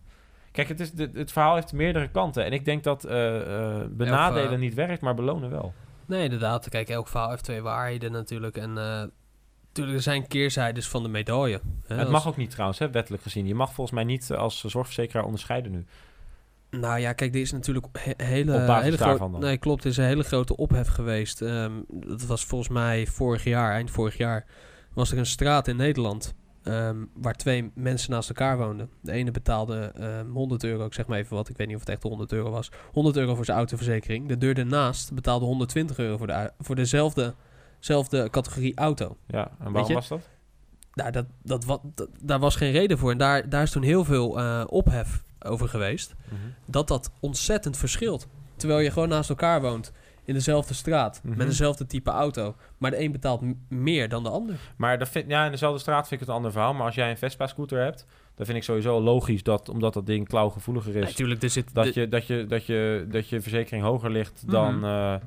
Kijk, het verhaal heeft meerdere kanten. En ik denk dat benadelen niet werkt, maar belonen wel. Nee, inderdaad. Kijk, elk verhaal heeft twee waarheden natuurlijk. En natuurlijk, er zijn keerzijdes van de medaille. Hè? Het mag ook niet trouwens, hè, wettelijk gezien. Je mag volgens mij niet als zorgverzekeraar onderscheiden nu. Nou ja, kijk, er is natuurlijk er is een hele grote ophef geweest. Dat was volgens mij eind vorig jaar, was er een straat in Nederland waar twee mensen naast elkaar woonden. De ene betaalde €100, ik zeg maar even wat, ik weet niet of het echt €100 was. €100 voor zijn autoverzekering. De deur ernaast betaalde €120 voor dezelfde categorie auto. Ja, en waarom was dat? Nou, daar was geen reden voor. En daar is toen heel veel ophef over geweest. Mm-hmm. Dat ontzettend verschilt. Terwijl je gewoon naast elkaar woont, in dezelfde straat, mm-hmm, met dezelfde type auto. Maar de een betaalt meer dan de ander. Maar in dezelfde straat vind ik het een ander verhaal. Maar als jij een Vespa-scooter hebt, dan vind ik sowieso logisch dat, omdat dat ding klauwgevoeliger is, natuurlijk, dat je verzekering hoger ligt, mm-hmm,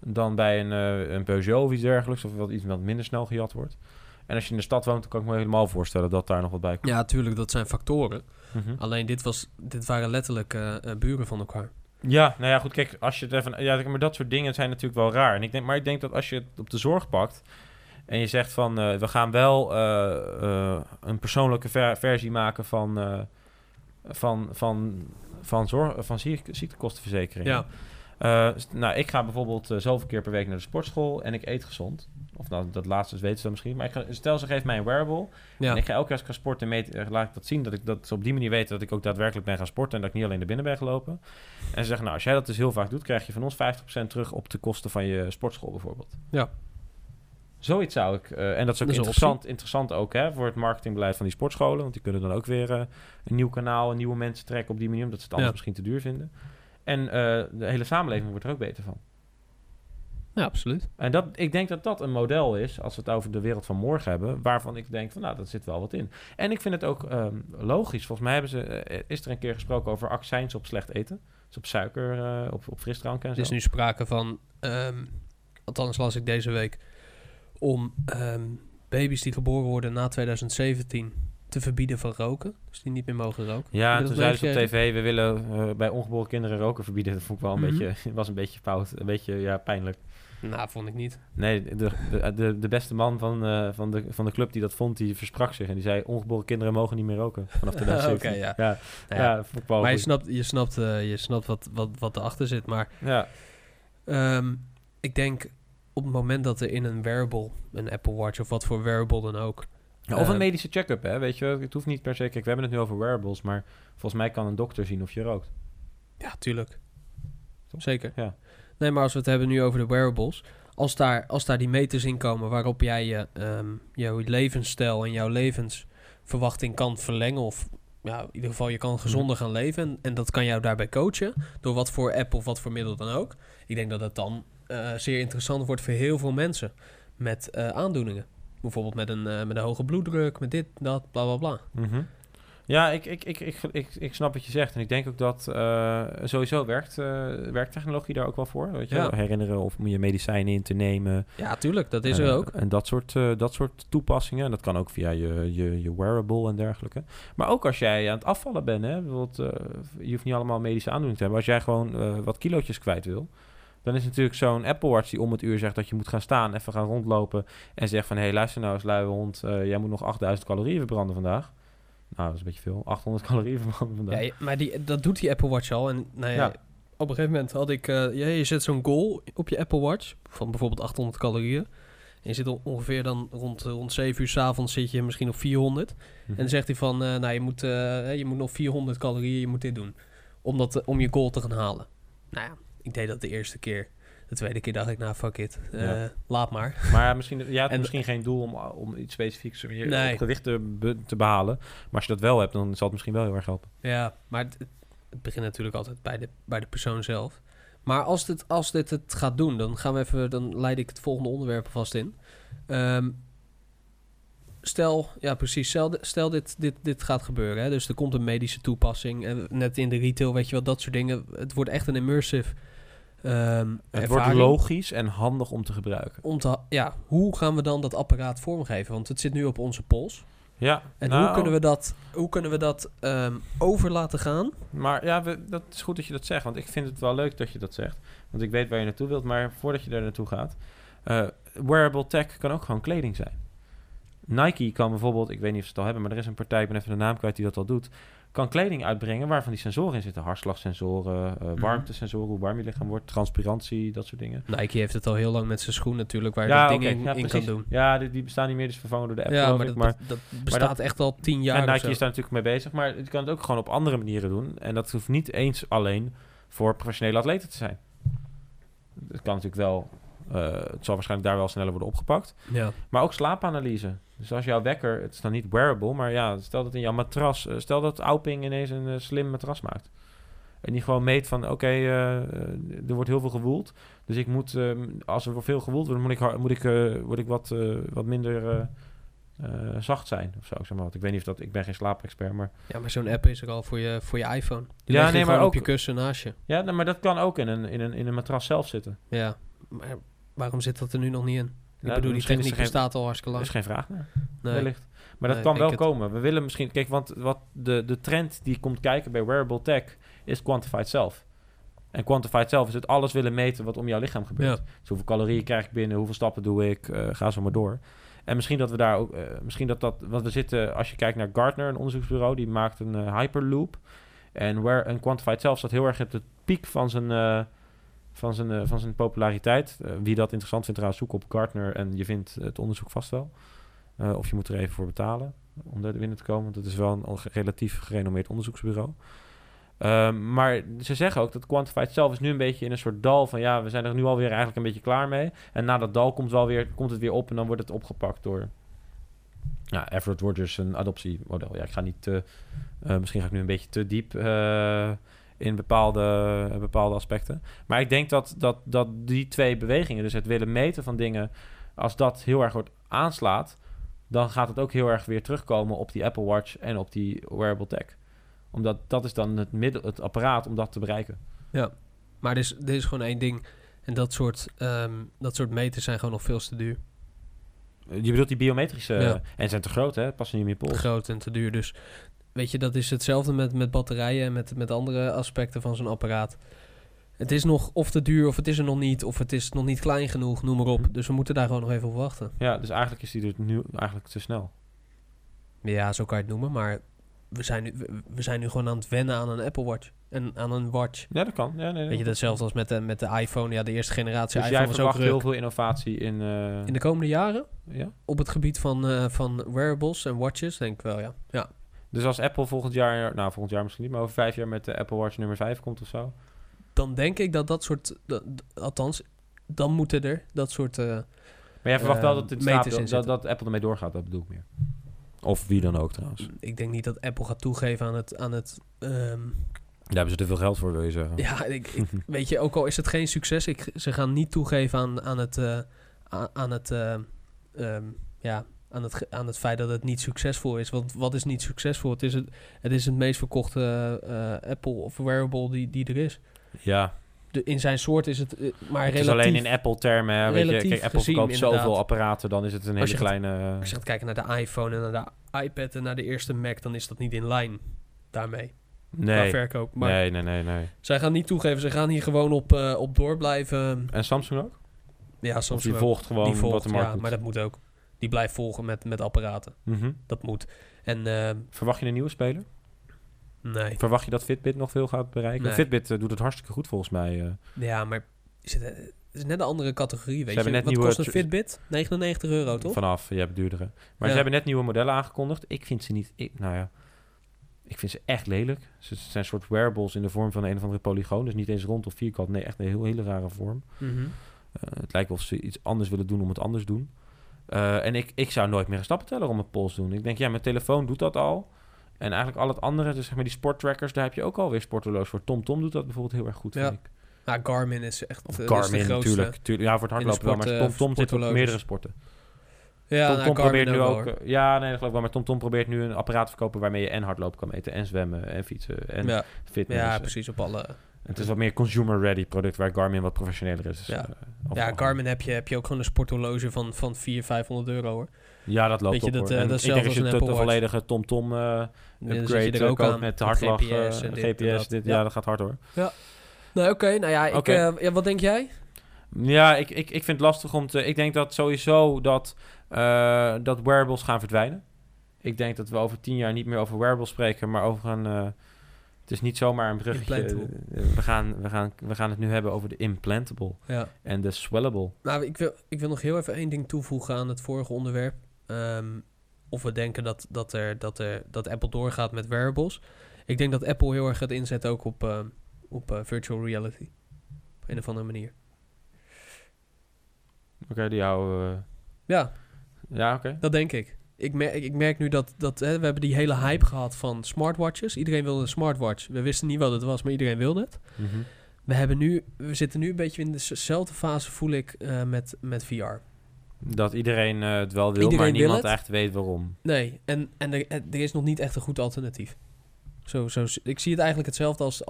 dan bij een Peugeot of iets dergelijks, of wat iets wat minder snel gejat wordt. En als je in de stad woont, dan kan ik me helemaal voorstellen dat daar nog wat bij komt. Ja, tuurlijk, dat zijn factoren. Mm-hmm. Alleen dit waren letterlijk buren van elkaar. Ja, nou ja, goed, kijk, als je het even... Ja, maar dat soort dingen zijn natuurlijk wel raar. En ik denk dat als je het op de zorg pakt en je zegt van, we gaan wel een persoonlijke versie maken van ziektekostenverzekering. Ja. Ik ga bijvoorbeeld zoveel keer per week naar de sportschool en ik eet gezond. Of nou, dat laatste dus weten ze dan misschien. Maar stel, ze geeft mij een wearable. Ja. En ik ga elke keer als ik ga sporten, laat ik dat zien. Dat ze op die manier weten dat ik ook daadwerkelijk ben gaan sporten en dat ik niet alleen naar binnen ben gelopen. En ze zeggen, nou, als jij dat dus heel vaak doet, krijg je van ons 50% terug op de kosten van je sportschool bijvoorbeeld. Ja. Zoiets zou ik... en dat is ook interessant ook, hè, voor het marketingbeleid van die sportscholen. Want die kunnen dan ook weer een nieuw kanaal, nieuwe mensen trekken op die manier. Omdat ze het anders misschien te duur vinden. En de hele samenleving wordt er ook beter van. Ja, absoluut. En ik denk dat een model is, als we het over de wereld van morgen hebben, waarvan ik denk van, nou, dat zit wel wat in. En ik vind het ook logisch. Volgens mij is er een keer gesproken over accijns op slecht eten. Dus op suiker, op frisdrank en zo. Er is nu sprake van, althans las ik deze week, om baby's die geboren worden na 2017... te verbieden van roken. Dus die niet meer mogen roken. Ja, toen zeiden ze op tv, we willen bij ongeboren kinderen roken verbieden. Dat vond ik wel een beetje... was een beetje fout. Een beetje, ja, pijnlijk. Nou, vond ik niet. Nee, de beste man van de club die dat vond, die versprak zich. En die zei, ongeboren kinderen mogen niet meer roken. Vanaf de dag zitten. Oké, ja. Ja, nou ja. Ja, maar je snapt wat erachter zit. Maar ja. Ik denk, op het moment dat er in een wearable, een Apple Watch of wat voor wearable dan ook, Ja, of een medische check-up, hè? Weet je, het hoeft niet per se... Kijk, we hebben het nu over wearables, maar volgens mij kan een dokter zien of je rookt. Ja, tuurlijk. Toch? Zeker. Ja. Nee, maar als we het hebben nu over de wearables... Als daar die meters in komen waarop jij je, jouw levensstijl en jouw levensverwachting kan verlengen... of ja, in ieder geval je kan gezonder gaan leven... en dat kan jou daarbij coachen, door wat voor app of wat voor middel dan ook. Ik denk dat het dan zeer interessant wordt voor heel veel mensen met aandoeningen. Bijvoorbeeld met een hoge bloeddruk, met dit, dat, bla, bla, bla. Mm-hmm. Ja, ik snap wat je zegt. En ik denk ook dat sowieso werkt technologie daar ook wel voor. Weet je? Ja. Herinneren of moet je medicijnen in te nemen. Ja, tuurlijk. Dat is er ook. En dat soort toepassingen. En dat kan ook via je wearable en dergelijke. Maar ook als jij aan het afvallen bent. Hè? Bijvoorbeeld, je hoeft niet allemaal medische aandoening te hebben. Als jij gewoon wat kilootjes kwijt wil... Dan is natuurlijk zo'n Apple Watch die om het uur zegt dat je moet gaan staan, even gaan rondlopen en zegt van, hé, luister nou eens, luie hond, jij moet nog 8000 calorieën verbranden vandaag. Nou, dat is een beetje veel. 800 calorieën verbranden vandaag. Ja, maar dat doet die Apple Watch al. En nou ja. Op een gegeven moment had ik, je zet zo'n goal op je Apple Watch van bijvoorbeeld 800 calorieën. En je zit ongeveer dan rond 7 uur 's avonds zit je misschien op 400. Mm-hmm. En dan zegt hij van, je moet nog 400 calorieën, je moet dit doen. Om je goal te gaan halen. Nou ja. Ik deed dat de eerste keer. De tweede keer dacht ik, fuck it. Laat maar. Maar misschien, je had misschien geen doel om iets specifieks op gewicht te behalen. Maar als je dat wel hebt, dan zal het misschien wel heel erg helpen. Ja, maar het begint natuurlijk altijd bij de persoon zelf. Maar als dit het gaat doen, dan leid ik het volgende onderwerp vast in. Stel dit gaat gebeuren. Hè? Dus er komt een medische toepassing. En net in de retail, weet je wel, dat soort dingen. Het wordt echt een immersive het ervaring. Wordt logisch en handig om te gebruiken. Hoe gaan we dan dat apparaat vormgeven? Want het zit nu op onze pols. Ja. En hoe kunnen we dat over laten gaan? Maar ja, dat is goed dat je dat zegt. Want ik vind het wel leuk dat je dat zegt. Want ik weet waar je naartoe wilt. Maar voordat je daar naartoe gaat... wearable tech kan ook gewoon kleding zijn. Nike kan bijvoorbeeld, ik weet niet of ze het al hebben... maar er is een partij, ik ben even de naam kwijt, die dat al doet... kan kleding uitbrengen waarvan die sensoren in zitten. Hartslagsensoren, warmtesensoren, hoe warm je lichaam wordt... transpirantie, dat soort dingen. Nike heeft het al heel lang met zijn schoen natuurlijk... waar je dingen in kan doen. Ja, die bestaan niet meer, dus vervangen door de app. Ja, maar dat bestaat echt al 10 jaar. En Nike is daar natuurlijk mee bezig... maar je kan het ook gewoon op andere manieren doen... en dat hoeft niet eens alleen voor professionele atleten te zijn. Het kan natuurlijk wel... het zal waarschijnlijk daar wel sneller worden opgepakt. Ja. Maar ook slaapanalyse. Dus als jouw wekker, het is dan niet wearable... maar ja, stel dat in jouw matras... stel dat Auping ineens een slim matras maakt. En die gewoon meet van... er wordt heel veel gewoeld. Dus ik moet... als er veel gewoeld wordt... moet ik wat minder... zacht zijn of zo. Zeg maar. Ik weet niet of dat... Ik ben geen slaapexpert, maar... Ja, maar zo'n app is er al voor je iPhone. Die leg je maar ook op je kussen naast je. Ja, maar dat kan ook in een matras zelf zitten. Ja, maar waarom zit dat er nu nog niet in? Ik bedoel, die techniek bestaat al hartstikke lang. Er is geen vraag naar. Nee. Wellicht. Maar dat kan wel komen. We willen misschien... Kijk, want wat de trend die komt kijken bij wearable tech... is quantified self. En quantified self is het alles willen meten wat om jouw lichaam gebeurt. Ja. Dus hoeveel calorieën krijg ik binnen? Hoeveel stappen doe ik? Ga zo maar door. En misschien dat we daar ook... want we zitten... Als je kijkt naar Gartner, een onderzoeksbureau... die maakt een hyperloop. En quantified self staat heel erg op de piek van zijn... Van zijn populariteit. Wie dat interessant vindt, trouwens, zoek op Gartner... en je vindt het onderzoek vast wel. Of je moet er even voor betalen... om daar binnen te komen. Want het is wel een relatief gerenommeerd onderzoeksbureau. Maar ze zeggen ook dat quantified self is nu een beetje in een soort dal... van ja, we zijn er nu alweer eigenlijk een beetje klaar mee. En na dat dal komt het weer op... en dan wordt het opgepakt door... Ja, Everett Rogers, een adoptiemodel. Ja, ik ga niet te... misschien ga ik nu een beetje te diep... in bepaalde aspecten. Maar ik denk dat die twee bewegingen... dus het willen meten van dingen... als dat heel erg wordt aanslaat... dan gaat het ook heel erg weer terugkomen... op die Apple Watch en op die wearable tech. Omdat dat is dan het apparaat... om dat te bereiken. Ja, maar er is gewoon één ding... en dat soort meters zijn gewoon nog veel te duur. Je bedoelt die biometrische... Ja. En zijn te groot, hè? Passen niet meer pols. Te groot en te duur, dus... Weet je, dat is hetzelfde met batterijen en met andere aspecten van zo'n apparaat. Het is nog of te duur, of het is er nog niet, of het is nog niet klein genoeg, noem maar op. Dus we moeten daar gewoon nog even op wachten. Ja, dus eigenlijk is die er nu eigenlijk te snel. Ja, zo kan je het noemen, maar we zijn nu gewoon aan het wennen aan een Apple Watch. aan een watch. Ja, dat kan. Ja, nee, weet je, hetzelfde als met de iPhone. Ja, de eerste generatie dus iPhone was ook druk. Dus jij verwacht heel veel innovatie in de komende jaren? Ja. Op het gebied van wearables en watches, denk ik wel, ja. Ja. Dus als Apple volgend jaar misschien niet, maar over 5 jaar met de Apple Watch nummer 5 komt of zo? Dan denk ik dat dan moeten er dat soort maar jij verwacht wel dat het dat Apple ermee doorgaat, dat bedoel ik meer. Of wie dan ook trouwens. Ik denk niet dat Apple gaat toegeven aan het daar hebben ze te veel geld voor, wil je zeggen. Ja, ik, weet je, ook al is het geen succes, ze gaan niet toegeven aan het feit dat het niet succesvol is. Want wat is niet succesvol? Het is het meest verkochte Apple of wearable die er is. Ja. In zijn soort is het, maar het relatief... Het is alleen in Apple-termen, weet je. Kijk, Apple verkoopt inderdaad zoveel apparaten, dan is het een hele kleine... Als je gaat kijken naar de iPhone en naar de iPad en naar de eerste Mac, dan is dat niet in lijn daarmee. Nee. Verkoop. Maar nee. Zij gaan niet toegeven. Ze gaan hier gewoon op door blijven. En Samsung ook? Ja, Samsung die volgt gewoon wat de markt doet. Maar dat moet ook. Die blijft volgen met apparaten. Mm-hmm. Dat moet. En, verwacht je een nieuwe speler? Nee. Verwacht je dat Fitbit nog veel gaat bereiken? Nee. Fitbit doet het hartstikke goed volgens mij. Ja, maar het is net een andere categorie. Weet je? Wat kost een Fitbit? €99, toch? Vanaf, je hebt duurdere. Maar ze hebben net nieuwe modellen aangekondigd. Ik vind ze niet... Ik vind ze echt lelijk. Ze zijn een soort wearables in de vorm van een of andere polygoon. Dus niet eens rond of vierkant. Nee, echt een hele rare vorm. Mm-hmm. Het lijkt wel of ze iets anders willen doen om het anders doen. En ik zou nooit meer een stappenteller om mijn pols doen. Ik denk, ja, mijn telefoon doet dat al. En eigenlijk al het andere, dus zeg maar die sporttrackers... daar heb je ook alweer sportloos voor. TomTom doet dat bijvoorbeeld heel erg goed, vind ik. Ja, Garmin is echt Garmin, is de grootste. Tuurlijk. Ja, voor het hardlopen wel. Maar TomTom zit op meerdere sporten. Ja, TomTom probeert nu ook... dat geloof ik wel. Maar TomTom probeert nu een apparaat te verkopen... waarmee je en hardlopen kan meten... en zwemmen en fietsen en fitness. Ja, precies, op alle... En het is wat meer consumer-ready product... waar Garmin wat professioneler is. Ja, Garmin heb je ook gewoon een sporthorloge... van €400-500 hoor. Ja, dat loopt weet op je, dat, hoor. En dat ik denk als je de volledige TomTom upgrade koopt... met hartslag, GPS, dit, ja, dat gaat hard hoor. Ja. Nou, oké. Wat denk jij? Ja, ik vind het lastig om te... Ik denk dat sowieso dat wearables gaan verdwijnen. Ik denk dat we over 10 jaar niet meer over wearables spreken, maar over een... het is niet zomaar een bruggetje. We gaan het nu hebben over de implantable en de swellable. Nou, ik wil nog heel even 1 ding toevoegen aan het vorige onderwerp. Of we denken dat Apple doorgaat met wearables. Ik denk dat Apple heel erg gaat inzetten ook op virtual reality. Op een of andere manier. Oké, die houden we... Ja, oké. Dat denk ik. Ik merk nu dat we hebben die hele hype gehad van smartwatches. Iedereen wilde een smartwatch. We wisten niet wat het was, maar iedereen wilde het. Mm-hmm. We zitten nu een beetje in dezelfde fase, voel ik, met VR. Dat iedereen het wel wil, iedereen maar niemand wil echt weet waarom. Nee, en er is nog niet echt een goed alternatief. Zo, ik zie het eigenlijk hetzelfde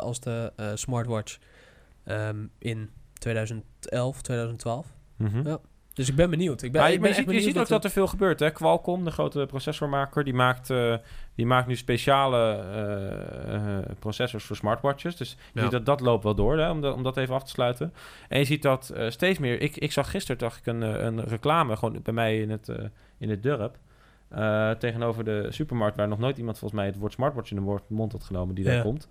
als de smartwatch in 2011, 2012. Mm-hmm. Ja. Dus ik ben benieuwd. Je ziet ook dat er veel gebeurt. Hè? Qualcomm, de grote processormaker, die maakt nu speciale processors voor smartwatches. Dus je ziet dat loopt wel door, hè? Om dat even af te sluiten. En je ziet dat steeds meer... Ik zag gisteren een reclame, gewoon bij mij in het dorp. Tegenover de supermarkt, waar nog nooit iemand volgens mij het woord smartwatch in de mond had genomen, die daar komt.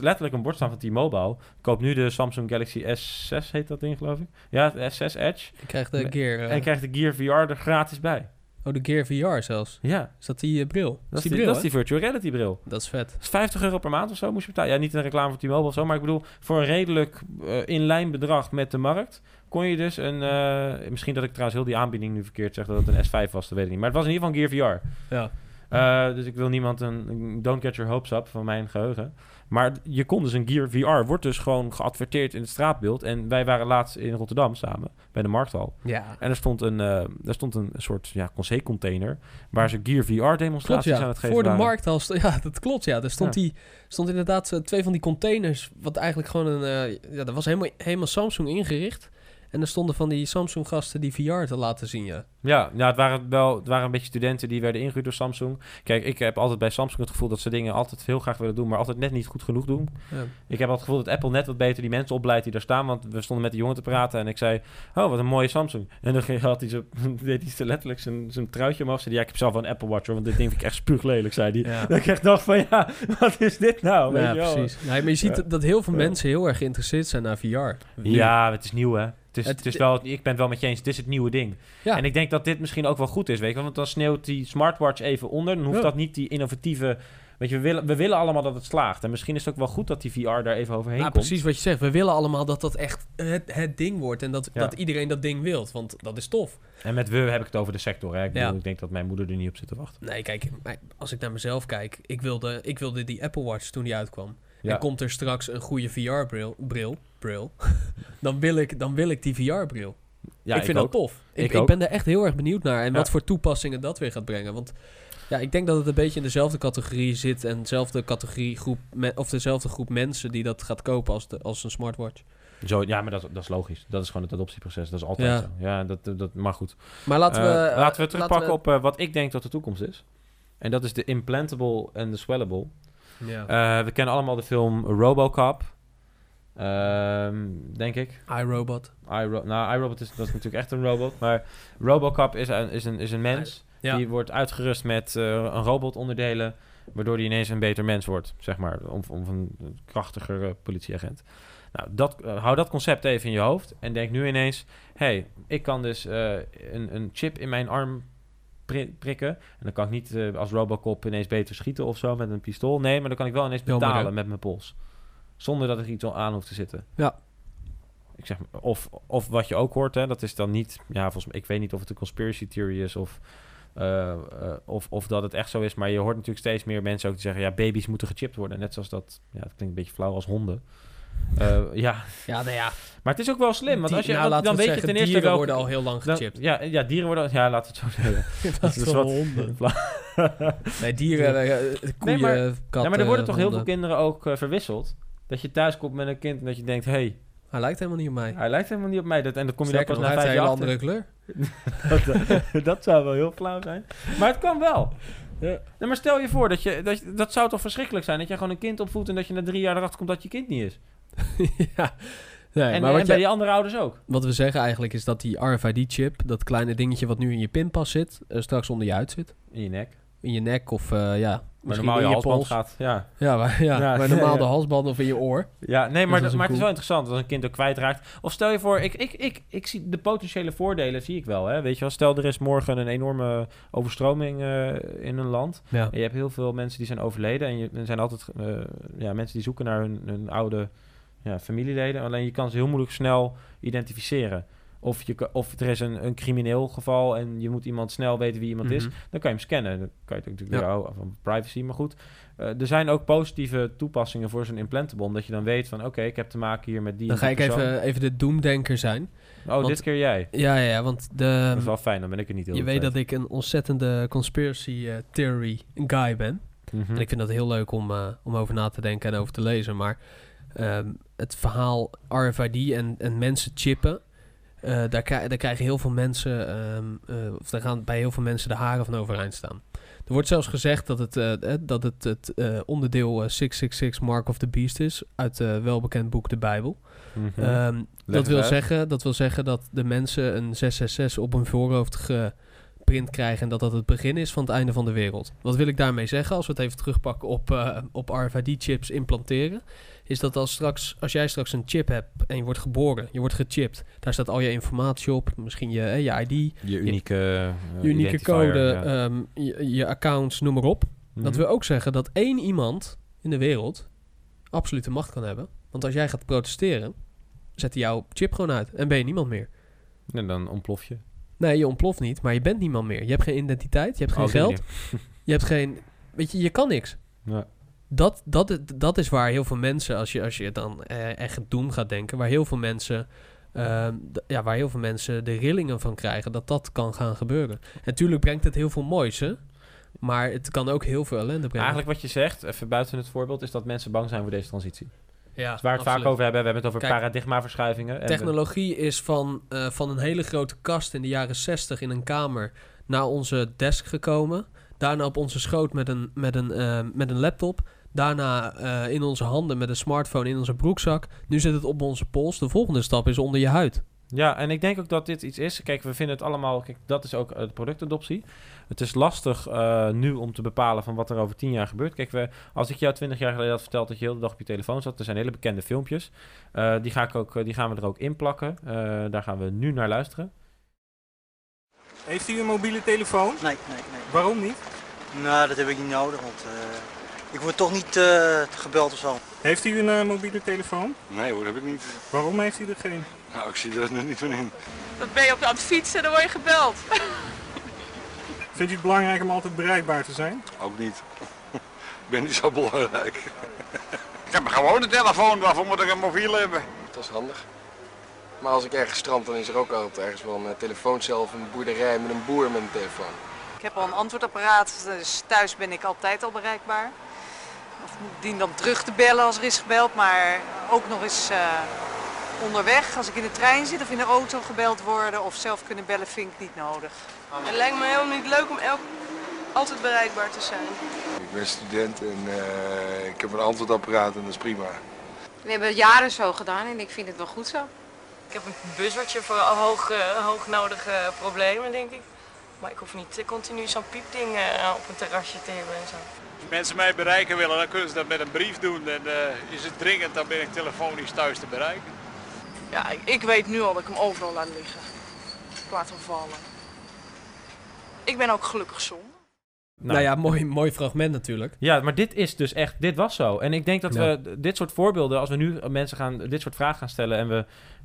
Letterlijk een bord staan van T-Mobile. Koop nu de Samsung Galaxy S6, heet dat ding, geloof ik. Ja, de S6 Edge. Je krijgt de Gear... En je krijgt de Gear VR er gratis bij. Oh, de Gear VR zelfs? Ja. Is dat die bril? Dat is die virtual reality bril. Dat is vet. Dat is €50 per maand of zo, moest je betalen. Ja, niet een reclame voor T-Mobile of zo, maar ik bedoel... voor een redelijk in-lijn bedrag met de markt... kon je dus een... misschien dat ik trouwens heel die aanbieding nu verkeerd zeg... dat het een S5 was, dat weet ik niet. Maar het was in ieder geval een Gear VR. Ja. Dus ik wil niemand een... Don't get your hopes up van mijn geheugen. Maar je kon dus een Gear VR... wordt dus gewoon geadverteerd in het straatbeeld. En wij waren laatst in Rotterdam samen... bij de Markthal. Ja. En er stond een soort concept-container... waar ze Gear VR-demonstraties aan het geven waren. Voor de Markthal... Ja, dat klopt, ja. Er stond inderdaad 2 van die containers... wat eigenlijk gewoon dat was helemaal Samsung ingericht... En er stonden van die Samsung-gasten die VR te laten zien, ja. Ja, nou, het waren een beetje studenten die werden ingehuurd door Samsung. Kijk, ik heb altijd bij Samsung het gevoel dat ze dingen altijd heel graag willen doen, maar altijd net niet goed genoeg doen. Ja. Ik heb altijd het gevoel dat Apple net wat beter die mensen opleidt die daar staan, want we stonden met de jongen te praten en ik zei, oh, wat een mooie Samsung. En dan deed hij letterlijk zijn truitje omhoog. Zei die, ja, ik heb zelf wel een Apple Watch, hoor, want dit ding vind ik echt spuuglelijk, zei die. Ja. Dat ik echt dacht van, ja, wat is dit nou? Ja, weet je precies. Wel. Nee, maar je ziet dat heel veel mensen heel erg geïnteresseerd zijn naar VR. Ja, het is nieuw, hè. Het is wel, ik ben het wel met je eens, het is het nieuwe ding. Ja. En ik denk dat dit misschien ook wel goed is, weet je. Want dan sneeuwt die smartwatch even onder. Dan hoeft dat niet die innovatieve... Weet je, we willen allemaal dat het slaagt. En misschien is het ook wel goed dat die VR daar even overheen komt. Precies wat je zegt. We willen allemaal dat dat echt het ding wordt. En dat iedereen dat ding wilt. Want dat is tof. En met we heb ik het over de sector. Hè? Ik bedoel, ik denk dat mijn moeder er niet op zit te wachten. Nee, kijk, als ik naar mezelf kijk. Ik wilde die Apple Watch toen die uitkwam. Ja. En komt er straks een goede VR-bril, dan wil ik die VR-bril. Ja, ik vind dat tof. Ik ben er echt heel erg benieuwd naar. En wat voor toepassingen dat weer gaat brengen. Want ja, ik denk dat het een beetje in dezelfde categorie zit. En dezelfde categorie dezelfde groep mensen die dat gaat kopen als een smartwatch. Zo, ja, maar dat is logisch. Dat is gewoon het adoptieproces. Dat is altijd zo. Ja, dat maar goed. Maar laten we terugpakken op wat ik denk dat de toekomst is. En dat is de implantable en de swallable. Ja. We kennen allemaal de film RoboCop, denk ik. iRobot. iRobot is natuurlijk echt een robot. Maar RoboCop is een mens. Ja. Die wordt uitgerust met een robotonderdelen, waardoor hij ineens een beter mens wordt, zeg maar. Of een krachtiger politieagent. Nou, hou dat concept even in je hoofd en denk nu ineens, hey, ik kan dus een chip in mijn arm prikken. En dan kan ik niet als Robocop ineens beter schieten of zo met een pistool. Nee, maar dan kan ik wel ineens betalen met mijn pols. Zonder dat er iets aan hoeft te zitten. Ja. Ik zeg, of wat je ook hoort, hè, dat is dan niet... Ja, volgens mij, ik weet niet of het een conspiracy theory is of dat het echt zo is. Maar je hoort natuurlijk steeds meer mensen ook die zeggen, ja, baby's moeten gechipt worden. Net zoals dat... Ja, dat klinkt een beetje flauw als honden. Maar het is ook wel slim, want als je dan weet je ten eerste dieren worden al heel lang gechipt. Dieren worden al... Ja, laten we het zo zeggen. Dat is wel honden. Nee, dieren, koeien, katten... maar er worden toch heel veel kinderen ook verwisseld. Dat je thuis komt met een kind en dat je denkt, hey, hij lijkt helemaal niet op mij. En dan kom je dan pas na 5 jaar achter. Hij heeft een andere kleur. Dat zou wel heel flauw zijn. Maar het kan wel. Ja. Nee, maar stel je voor, dat zou toch verschrikkelijk zijn... dat je gewoon een kind opvoedt en dat je na 3 jaar erachter komt dat je kind niet is. Ja. Nee, en bij die andere ouders ook. Wat we zeggen eigenlijk is dat die RFID-chip... dat kleine dingetje wat nu in je pinpas zit... straks onder je huid zit. In je nek. Of maar normaal je halsband gaat. Maar normaal de halsband of in je oor. Ja, nee, maar dat maakt het wel interessant als een kind er kwijtraakt. Of stel je voor, ik zie de potentiële voordelen, zie ik wel. Hè? Weet je wel, stel er is morgen een enorme overstroming in een land. Ja. En je hebt heel veel mensen die zijn overleden. En er zijn altijd mensen die zoeken naar hun oude familieleden. Alleen je kan ze heel moeilijk snel identificeren. Of er is een crimineel geval en je moet iemand snel weten wie iemand is. Dan kan je hem scannen. Dan kan je het natuurlijk weer van privacy, maar goed. Er zijn ook positieve toepassingen voor zo'n implantable. Omdat je dan weet van, oké, ik heb te maken hier met die persoon. Dan ga ik even de doemdenker zijn. Oh, want, dit keer jij. Ja, want dat is wel fijn, dan ben ik er niet heel. Je weet dat ik een ontzettende conspiracy theory guy ben. En ik vind dat heel leuk om over na te denken en over te lezen. Maar het verhaal RFID en mensen chippen... daar krijgen heel veel mensen... of daar gaan bij heel veel mensen de haren van overeind staan. Er wordt zelfs gezegd dat het onderdeel 666 Mark of the Beast is... uit het welbekend boek de Bijbel. Dat wil zeggen dat de mensen een 666 op hun voorhoofd geprint krijgen... en dat het begin is van het einde van de wereld. Wat wil ik daarmee zeggen? Als we het even terugpakken op RFID-chips implanteren... is dat als jij straks een chip hebt en je wordt geboren, je wordt gechipt... daar staat al je informatie op, misschien je ID... Je unieke code, je accounts, noem maar op. Dat wil ook zeggen dat 1 iemand in de wereld absolute macht kan hebben. Want als jij gaat protesteren, zet hij jouw chip gewoon uit en ben je niemand meer. En dan ontplof je. Nee, je ontploft niet, maar je bent niemand meer. Je hebt geen identiteit, je hebt geen geld. Je hebt geen... Weet je, je kan niks. Ja. Dat is waar heel veel mensen, als je dan echt doem gaat denken, waar heel veel mensen de rillingen van krijgen, dat kan gaan gebeuren. En natuurlijk brengt het heel veel moois, hè? Maar het kan ook heel veel ellende brengen. Eigenlijk wat je zegt, even buiten het voorbeeld, is dat mensen bang zijn voor deze transitie. Ja, dus waar we het vaak over hebben. We hebben het over paradigmaverschuivingen. Technologie is van een hele grote kast in de jaren 60 in een kamer naar onze desk gekomen. Daarna op onze schoot met een laptop. Daarna in onze handen met een smartphone in onze broekzak. Nu zit het op onze pols. De volgende stap is onder je huid. Ja, en ik denk ook dat dit iets is. Kijk, we vinden het allemaal... Kijk, dat is ook de productadoptie. Het is lastig nu om te bepalen van wat er over 10 jaar gebeurt. Kijk, als ik jou 20 jaar geleden had verteld dat je heel de dag op je telefoon zat... Er zijn hele bekende filmpjes. Die gaan we er ook in plakken. Daar gaan we nu naar luisteren. Heeft u een mobiele telefoon? Nee. Waarom niet? Nou, dat heb ik niet nodig, want... Ik word toch niet gebeld of zo. Heeft u een mobiele telefoon? Nee hoor, dat heb ik niet. Waarom heeft u er geen? Nou, ik zie er niet van in. Dan ben je aan het fietsen en dan word je gebeld. Vindt u het belangrijk om altijd bereikbaar te zijn? Ook niet. Ik ben niet zo belangrijk. Ik heb gewoon een telefoon, waarvoor moet ik een mobiel hebben? Dat is handig. Maar als ik ergens strand, dan is er ook altijd ergens wel een telefooncel of een boerderij met een boer met een telefoon. Ik heb al een antwoordapparaat, dus thuis ben ik altijd al bereikbaar. Of dien dan terug te bellen als er is gebeld, maar ook nog eens onderweg. Als ik in de trein zit of in de auto gebeld worden of zelf kunnen bellen vind ik niet nodig. Het lijkt me helemaal niet leuk om altijd bereikbaar te zijn. Ik ben student en ik heb een antwoordapparaat en dat is prima. We hebben het jaren zo gedaan en ik vind het wel goed zo. Ik heb een buzzertje voor hoognodige problemen, denk ik. Maar ik hoef niet continu zo'n piepding op een terrasje te hebben en zo. Als mensen mij bereiken willen, dan kunnen ze dat met een brief doen. En is het dringend, dan ben ik telefonisch thuis te bereiken. Ja, ik weet nu al dat ik hem overal laat liggen. Ik laat hem vallen. Ik ben ook gelukkig zonder. Nou ja, mooi fragment natuurlijk. Ja, maar dit is dus echt, dit was zo. En ik denk dat we dit soort voorbeelden, als we nu mensen dit soort vragen gaan stellen en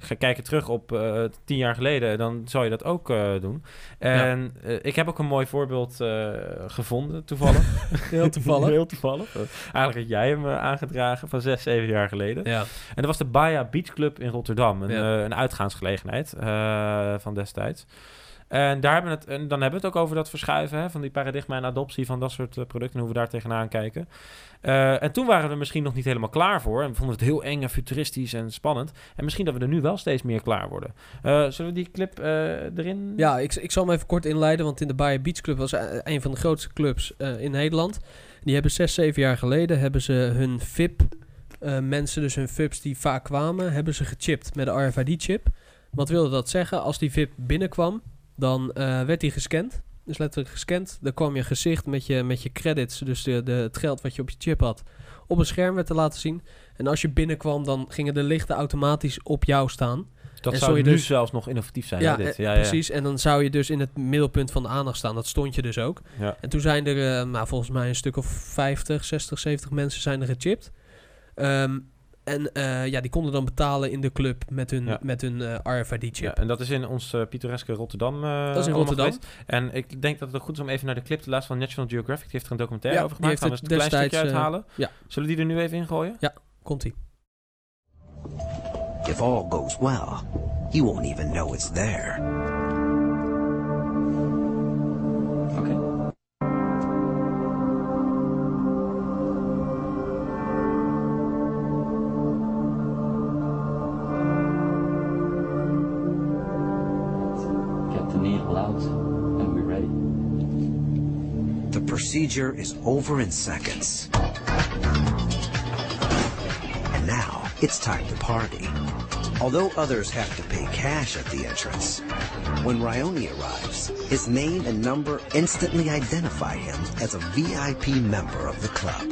we kijken terug op 10 jaar geleden, dan zou je dat ook doen. En ik heb ook een mooi voorbeeld gevonden, toevallig. Heel toevallig. Eigenlijk had jij hem aangedragen van 6, 7 jaar geleden. Ja. En dat was de Baja Beach Club in Rotterdam. Een uitgaansgelegenheid van destijds. En dan hebben we het ook over dat verschuiven van die paradigma en adoptie van dat soort producten, hoe we daar tegenaan kijken. En toen waren we er misschien nog niet helemaal klaar voor en vonden we het heel eng en futuristisch en spannend. En misschien dat we er nu wel steeds meer klaar worden. Zullen we die clip erin? Ja, ik zal hem even kort inleiden, want in de Baja Beach Club was een van de grootste clubs in Nederland. Die hebben 6, 7 jaar geleden hun VIP, mensen dus hun VIPs die vaak kwamen, hebben ze gechipt met een RFID-chip. Wat wilde dat zeggen? Als die VIP binnenkwam, dan werd die gescand. Dus letterlijk gescand. Dan kwam je gezicht met je credits, dus het geld wat je op je chip had, op een scherm werd te laten zien. En als je binnenkwam, dan gingen de lichten automatisch op jou staan. Dat en zou je nu dus zelfs nog innovatief zijn. Ja, dit. Precies. En dan zou je dus in het middelpunt van de aandacht staan. Dat stond je dus ook. Ja. En toen zijn er volgens mij een stuk of 50, 60, 70 mensen zijn er gechipt. Die konden dan betalen in de club met hun RFID-chip. Ja, en dat is in ons pittoreske Rotterdam. Dat is in Rotterdam. Geweest. En ik denk dat het ook goed is om even naar de clip te luisteren van National Geographic. Die heeft er een documentaire over gemaakt. Gaan we dus een klein stukje uithalen. Zullen we die er nu even in gooien? Ja, komt-ie. If all goes well, you won't even know it's there. Okay. The procedure is over in seconds. And now it's time to party. Although others have to pay cash at the entrance, when Rioni arrives, his name and number instantly identify him as a VIP member of the club.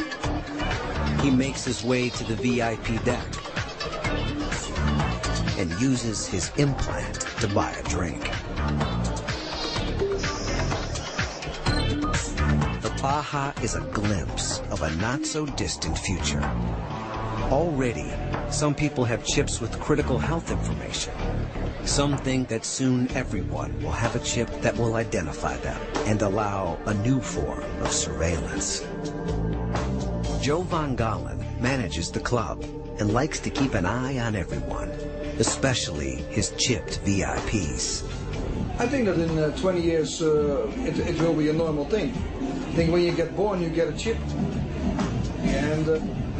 He makes his way to the VIP deck and uses his implant to buy a drink. Baja is a glimpse of a not-so-distant future. Already, some people have chips with critical health information. Some think that soon everyone will have a chip that will identify them and allow a new form of surveillance. Joe Vergalen manages the club and likes to keep an eye on everyone, especially his chipped VIPs. I think that in 20 years it will be a normal thing. I think when you get born, you get a chip. and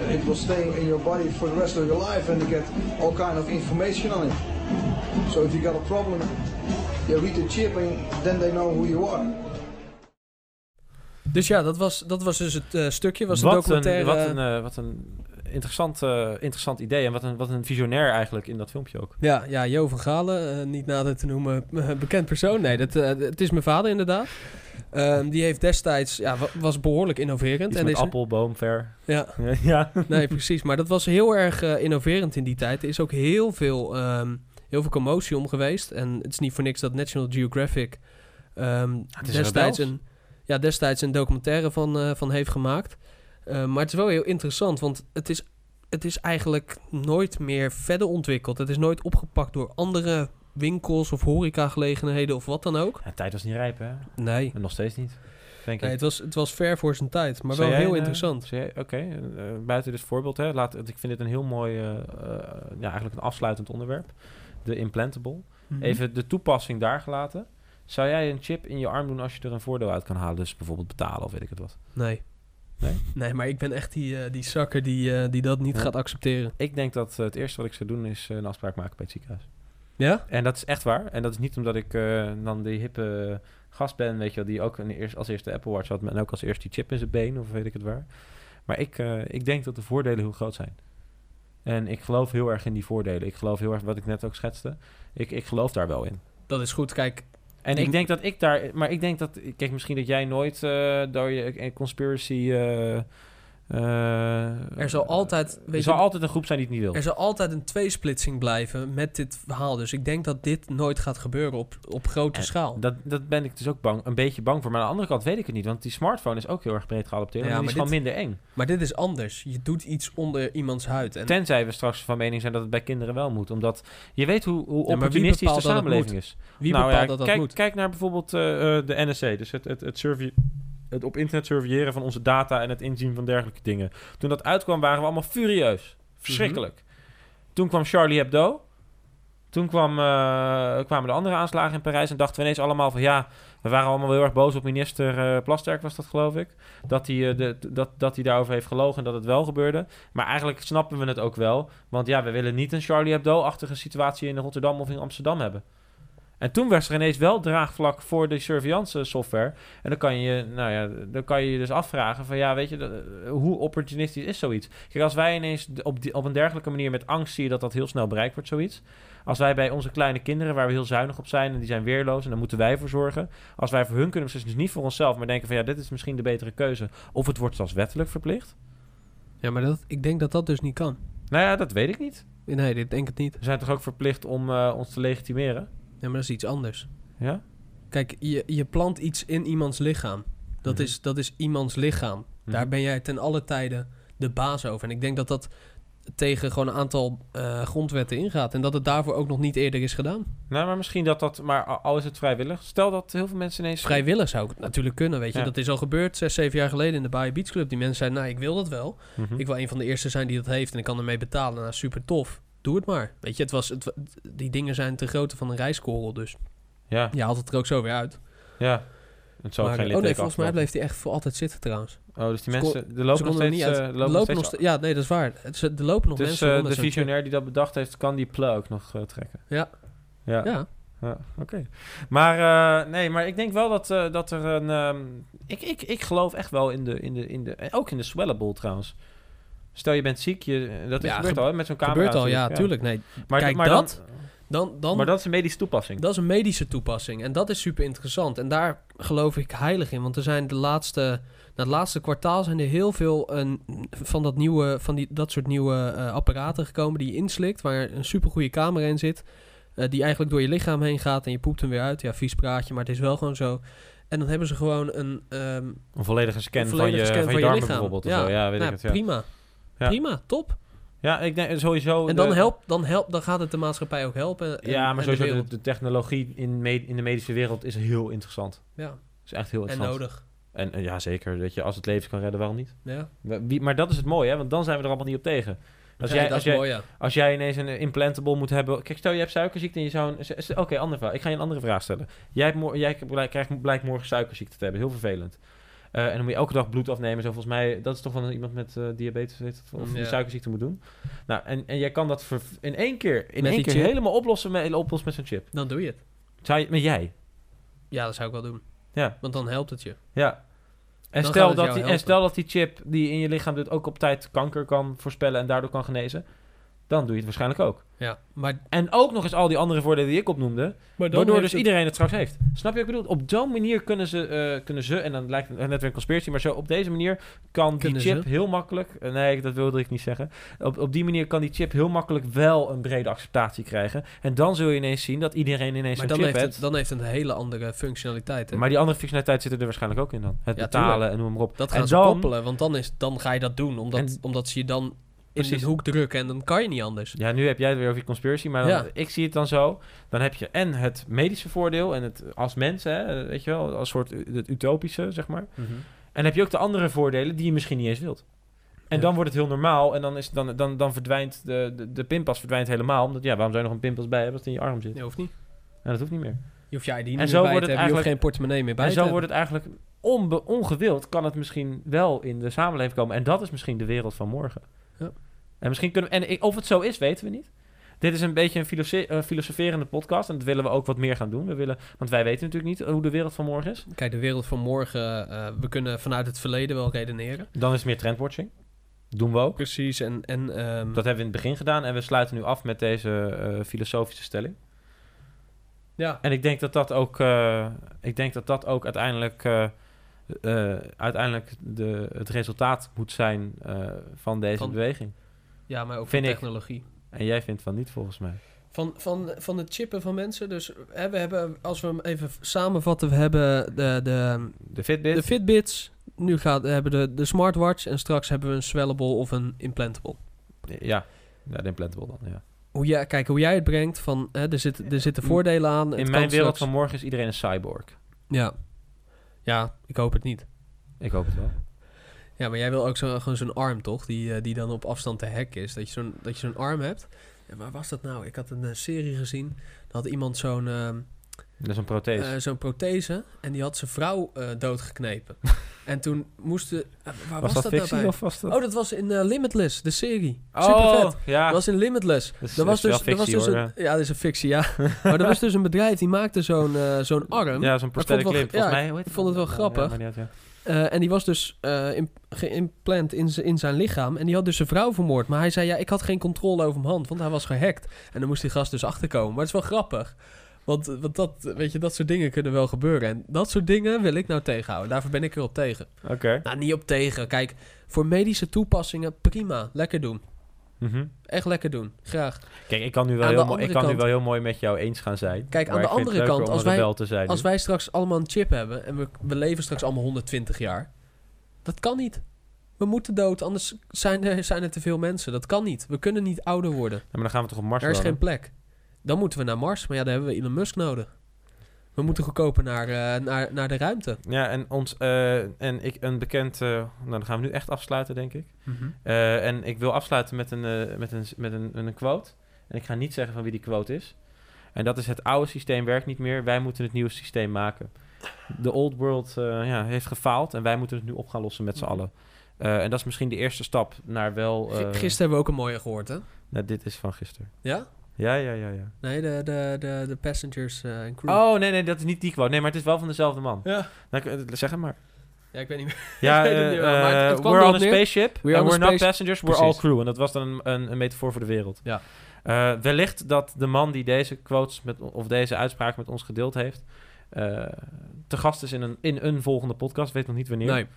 it will stay in your body for the rest of your life and you get all kind of information on it. So if you got a problem, you read the chip and then they know who you are. Dus ja, dat was dus het stukje, was de documentaire. Wat een interessant idee en wat een visionair eigenlijk in dat filmpje ook. Ja, Jo van Galen, niet nader te noemen, bekend persoon. Nee, het is mijn vader inderdaad. Die heeft destijds, was behoorlijk innoverend. Iets en met appelboom ver. Ja. Ja. Nee, precies. Maar dat was heel erg innoverend in die tijd. Er is ook heel veel commotie om geweest. En het is niet voor niks dat National Geographic destijds een documentaire van heeft gemaakt. Maar het is wel heel interessant, want het is eigenlijk nooit meer verder ontwikkeld. Het is nooit opgepakt door andere winkels of horecagelegenheden of wat dan ook. Ja, de tijd was niet rijp, hè? Nee. En nog steeds niet, denk ik. Nee, het was ver voor zijn tijd, maar zou wel heel interessant. Oké, buiten dit voorbeeld, hè, ik vind dit een heel mooi, eigenlijk een afsluitend onderwerp. De implantable. Mm-hmm. Even de toepassing daar gelaten. Zou jij een chip in je arm doen als je er een voordeel uit kan halen? Dus bijvoorbeeld betalen of weet ik het wat? Nee. Nee, maar ik ben echt die zakker die dat niet gaat accepteren. Ik denk dat het eerste wat ik zou doen is een afspraak maken bij het ziekenhuis. Ja? En dat is echt waar. En dat is niet omdat ik dan die hippe gast ben, weet je wel, die ook als eerste de Apple Watch had en ook als eerste die chip in zijn been of weet ik het waar. Maar ik denk dat de voordelen heel groot zijn. En ik geloof heel erg in die voordelen. Ik geloof heel erg wat ik net ook schetste. Ik geloof daar wel in. Dat is goed, kijk. En ik denk dat ik daar... Maar ik denk dat... Kijk, misschien dat jij nooit door je conspiracy... er zal altijd... Er zal altijd een groep zijn die het niet wil. Er zal altijd een tweesplitsing blijven met dit verhaal. Dus ik denk dat dit nooit gaat gebeuren op grote schaal. Dat ben ik dus ook een beetje bang voor. Maar aan de andere kant weet ik het niet. Want die smartphone is ook heel erg breed geadopteerd. Ja, en die is gewoon minder eng. Maar dit is anders. Je doet iets onder iemands huid. En tenzij we straks van mening zijn dat het bij kinderen wel moet. Omdat je weet hoe opportunistisch de samenleving is. Wie bepaalt dat dat moet? Kijk naar bijvoorbeeld de NSA. Dus het survey... Het op internet surveilleren van onze data en het inzien van dergelijke dingen. Toen dat uitkwam, waren we allemaal furieus. Verschrikkelijk. Mm-hmm. Toen kwam Charlie Hebdo. Toen kwamen de andere aanslagen in Parijs. En dachten we ineens allemaal van... Ja, we waren allemaal heel erg boos op minister Plasterk, was dat geloof ik. Dat hij daarover heeft gelogen en dat het wel gebeurde. Maar eigenlijk snappen we het ook wel. Want ja, we willen niet een Charlie Hebdo-achtige situatie in Rotterdam of in Amsterdam hebben. En toen werd er ineens wel draagvlak voor de surveillance software. En dan kan je je dus afvragen van ja, weet je, hoe opportunistisch is zoiets? Kijk, als wij ineens op een dergelijke manier met angst zie je dat heel snel bereikt wordt, zoiets. Als wij bij onze kleine kinderen, waar we heel zuinig op zijn en die zijn weerloos en daar moeten wij voor zorgen. Als wij voor hun kunnen, dus niet voor onszelf, maar denken van ja, dit is misschien de betere keuze. Of het wordt zelfs wettelijk verplicht. Ja, maar ik denk dat dat dus niet kan. Nou ja, dat weet ik niet. Nee, ik denk het niet. We zijn toch ook verplicht om ons te legitimeren? Ja, maar dat is iets anders. Ja? Kijk, je plant iets in iemands lichaam. Dat is iemands lichaam. Mm-hmm. Daar ben jij ten alle tijde de baas over. En ik denk dat dat tegen gewoon een aantal grondwetten ingaat. En dat het daarvoor ook nog niet eerder is gedaan. Nou, maar misschien maar al is het vrijwillig. Stel dat heel veel mensen ineens... Vrijwillig zou het natuurlijk kunnen, weet je. Ja. Dat is al gebeurd 6-7 jaar geleden in de Baja Beach Club. Die mensen zeiden, ik wil dat wel. Mm-hmm. Ik wil een van de eerste zijn die dat heeft en ik kan ermee betalen. Nou, super tof. Doe het maar. Weet je, die dingen zijn te grootte van een rijskorrel, dus ja. Je haalt het er ook zo weer uit. Ja. Het zou geen volgens mij bleef hij echt voor altijd zitten trouwens. Oh, dus die mensen... Er lopen nog steeds... Ja, nee, dat is waar. Er lopen nog mensen... Dus de visionair die dat bedacht heeft, kan die plug ook nog trekken? Ja. Oké. Maar maar ik denk wel dat er een... Ik geloof echt wel in de... Ook in de swellable trouwens. Stel, je bent ziek, dat is gebeurd al, hè? Met zo'n camera. Dat gebeurt al, ja, tuurlijk. Nee. Maar, kijk, maar dat is een medische toepassing. Dat is een medische toepassing. En dat is super interessant. En daar geloof ik heilig in. Want er zijn na het laatste kwartaal zijn er heel veel van dat soort nieuwe apparaten gekomen die je inslikt, waar een super goede camera in zit. Die eigenlijk door je lichaam heen gaat en je poept hem weer uit. Ja, vies praatje, maar het is wel gewoon zo. En dan hebben ze gewoon een volledige scan van je darmen bijvoorbeeld. Ja, of zo. Prima. Ja. Prima, top. Ja, ik denk sowieso... En dan gaat het de maatschappij ook helpen. Maar sowieso de technologie in de medische wereld is heel interessant. Ja. Is echt heel interessant. En nodig. En ja, zeker. Weet je, als het levens kan redden, waarom niet? Ja. Maar dat is het mooie, hè? Want dan zijn we er allemaal niet op tegen. Als jij ineens een implantable moet hebben... Kijk, stel je hebt suikerziekte en je zou... Oké, ander verhaal. Ik ga je een andere vraag stellen. Jij krijgt, blijkt morgen suikerziekte te hebben. Heel vervelend. En dan moet je elke dag bloed afnemen. Zo, volgens mij, dat is toch van iemand met diabetes of die suikerziekte moet doen. Nou, en jij kan dat in één keer helemaal oplossen met zo'n chip. Dan doe je het. Ja, dat zou ik wel doen. Ja. Want dan helpt het je. Ja. En stel dat die chip die in je lichaam doet ook op tijd kanker kan voorspellen en daardoor kan genezen. Dan doe je het waarschijnlijk ook. Ja, maar... En ook nog eens al die andere voordelen die ik opnoemde. Waardoor dus iedereen het straks heeft. Snap je wat ik bedoel? Op zo'n manier kunnen ze... En dan lijkt het net weer een conspiratie. Maar zo op deze manier kan die chip heel makkelijk... Nee, dat wilde ik niet zeggen. Op die manier kan die chip heel makkelijk wel een brede acceptatie krijgen. En dan zul je ineens zien dat iedereen ineens een chip heeft. Maar dan heeft het een hele andere functionaliteit. Hè? Maar die andere functionaliteit zit er waarschijnlijk ook in dan. Het betalen en noem maar op. Dat gaan ze koppelen. Want dan ga je dat doen. Omdat ze je dan... in de hoek drukken en dan kan je niet anders. Ja, nu heb jij het weer over die conspiracy, maar ik zie het dan zo. Dan heb je het medische voordeel en het als mensen, hè, weet je wel, als soort het utopische, zeg maar. Mm-hmm. En dan heb je ook de andere voordelen die je misschien niet eens wilt. En dan wordt het heel normaal en dan verdwijnt de pinpas verdwijnt helemaal. Omdat waarom zou je nog een pinpas bij hebben als het in je arm zit? Nee, hoeft niet. Ja, dat hoeft niet meer. Je hoeft je ID niet meer bij te hebben, je hoeft geen portemonnee meer bij te hebben. En zo wordt het eigenlijk ongewild kan het misschien wel in de samenleving komen. En dat is misschien de wereld van morgen. Ja. En misschien of het zo is, weten we niet. Dit is een beetje een filosoferende podcast. En dat willen we ook wat meer gaan doen. Want wij weten natuurlijk niet hoe de wereld van morgen is. Kijk, de wereld van morgen... we kunnen vanuit het verleden wel redeneren. Dan is het meer trendwatching. Doen we ook. Precies. Dat hebben we in het begin gedaan. En we sluiten nu af met deze filosofische stelling. Ja. En ik denk dat ook uiteindelijk... uiteindelijk het resultaat moet zijn van deze beweging. Ja, maar ook van technologie. En jij vindt van niet, volgens mij. Van het chippen van mensen. Dus we hebben, als we hem even samenvatten... we hebben de Fitbit. De Fitbits. Nu hebben we de smartwatch. En straks hebben we een swellable of een implantable. Ja de implantable dan, ja. Hoe jij het brengt. Er zitten voordelen aan. In mijn wereld van morgen is iedereen een cyborg. Ja. Ja, ik hoop het niet. Ik hoop het wel. Ja, maar jij wil ook gewoon zo'n arm, toch? Die dan op afstand te hacken is. Dat je zo'n arm hebt. Ja, maar was dat nou? Ik had een serie gezien. Dan had iemand zo'n... dat is een prothese. Zo'n prothese. En die had zijn vrouw doodgeknepen. En toen moesten... waar was dat fictie daarbij? Of was dat... Oh, dat was in Limitless, de serie. Supervet. Ja. Dat was in Limitless. Dat is een fictie, ja. Maar er was dus een bedrijf die maakte zo'n arm. Ja, zo'n prosthetic limb. Ik vond het wel grappig. Ja, niet uit, ja. En die was dus geïmplant in zijn lichaam. En die had dus zijn vrouw vermoord. Maar hij zei, ik had geen controle over mijn hand. Want hij was gehackt. En dan moest die gast dus achterkomen. Maar het is wel grappig. Want dat soort dingen kunnen wel gebeuren. En dat soort dingen wil ik nou tegenhouden. Daarvoor ben ik erop tegen. Okay. Nou, niet op tegen. Kijk, voor medische toepassingen, prima. Lekker doen. Mm-hmm. Echt lekker doen. Graag. Kijk, ik kan nu wel heel mooi met jou eens gaan zijn. Kijk, aan de andere kant, als wij straks allemaal een chip hebben... en we leven straks allemaal 120 jaar... dat kan niet. We moeten dood, anders zijn er te veel mensen. Dat kan niet. We kunnen niet ouder worden. Ja, maar dan gaan we toch op Mars. Er is geen plek. Dan moeten we naar Mars, maar daar hebben we Elon Musk nodig. We moeten goedkoper naar de ruimte. Ja, en een bekend... dan gaan we nu echt afsluiten, denk ik. Mm-hmm. En ik wil afsluiten met een quote. En ik ga niet zeggen van wie die quote is. En dat is: het oude systeem werkt niet meer. Wij moeten het nieuwe systeem maken. De old world heeft gefaald. En wij moeten het nu op gaan lossen met z'n allen. En dat is misschien de eerste stap naar wel... Gisteren hebben we ook een mooie gehoord, hè? Nou, dit is van gisteren. Ja? Ja. Nee, de Passengers en Crew. Oh, nee, dat is niet die quote. Nee, maar het is wel van dezelfde man. Ja. Nou, zeg hem maar. Ja, ik weet niet meer. Ja, maar we're on a spaceship. We're not passengers, we're all crew. En dat was dan een metafoor voor de wereld. Ja. Wellicht dat de man die deze quotes of deze uitspraak met ons gedeeld heeft... te gast is in een volgende podcast. Weet nog niet wanneer.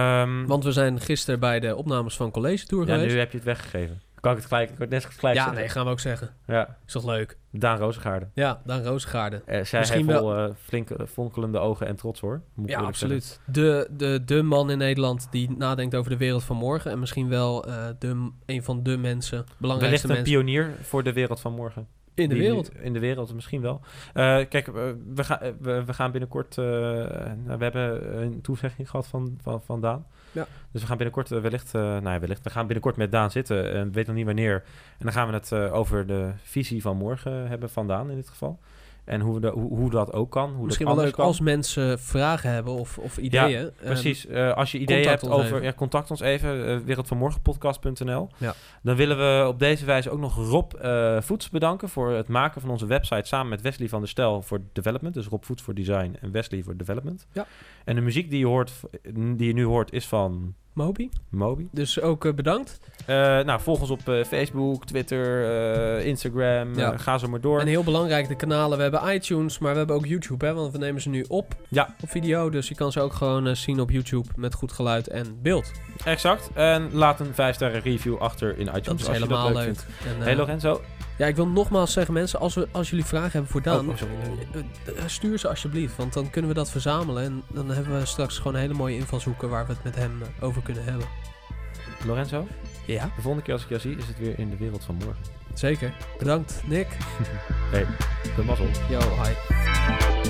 Nee. Want we zijn gisteren bij de opnames van College Tour geweest. Ja, nu heb je het weggegeven. Kan ik het gelijk? Ik word net gelijk. Ja, zeggen. Nee, gaan we ook zeggen. Ja. Is toch leuk? Daan Roosegaarde. Ja, Daan Roosegaarde. Zij heeft wel flinke fonkelende ogen en trots, hoor. Moet ja, absoluut. De man in Nederland die nadenkt over de wereld van morgen. En misschien wel een van de mensen, belangrijkste mensen. Wellicht een pionier voor de wereld van morgen. In de wereld, misschien wel. Kijk, we gaan binnenkort... we hebben een toezegging gehad van Daan. Ja. Dus we gaan binnenkort we gaan binnenkort met Daan zitten. En weet nog niet wanneer. En dan gaan we het over de visie van morgen hebben van Daan in dit geval. En hoe dat ook kan. Hoe misschien dat wel leuk kan. Als mensen vragen hebben of ideeën. Ja, precies. Als je ideeën hebt over... Ja, contact ons even. Wereldvanmorgenpodcast.nl. Ja. Dan willen we op deze wijze ook nog Rob Voets bedanken... voor het maken van onze website samen met Wesley van der Stel voor development. Dus Rob Voets voor design en Wesley voor development. Ja. En de muziek die je nu hoort is van... Moby. Dus ook bedankt. Volg ons op Facebook, Twitter, Instagram. Ja. Ga zo maar door. En heel belangrijk, de kanalen. We hebben iTunes, maar we hebben ook YouTube. Hè, want we nemen ze nu op. Ja. Op video. Dus je kan ze ook gewoon zien op YouTube. Met goed geluid en beeld. Exact. En laat een 5-sterren review achter in iTunes. Dat is helemaal leuk. Hey Lorenzo. Ja, ik wil nogmaals zeggen, mensen, als jullie vragen hebben voor Daan, stuur ze alsjeblieft. Want dan kunnen we dat verzamelen. En dan hebben we straks gewoon hele mooie invalshoeken waar we het met hem over kunnen hebben. Lorenzo? Ja? De volgende keer als ik jou zie, is het weer in de wereld van morgen. Zeker. Bedankt, Nick. Hey, de mazzel. Yo, hi.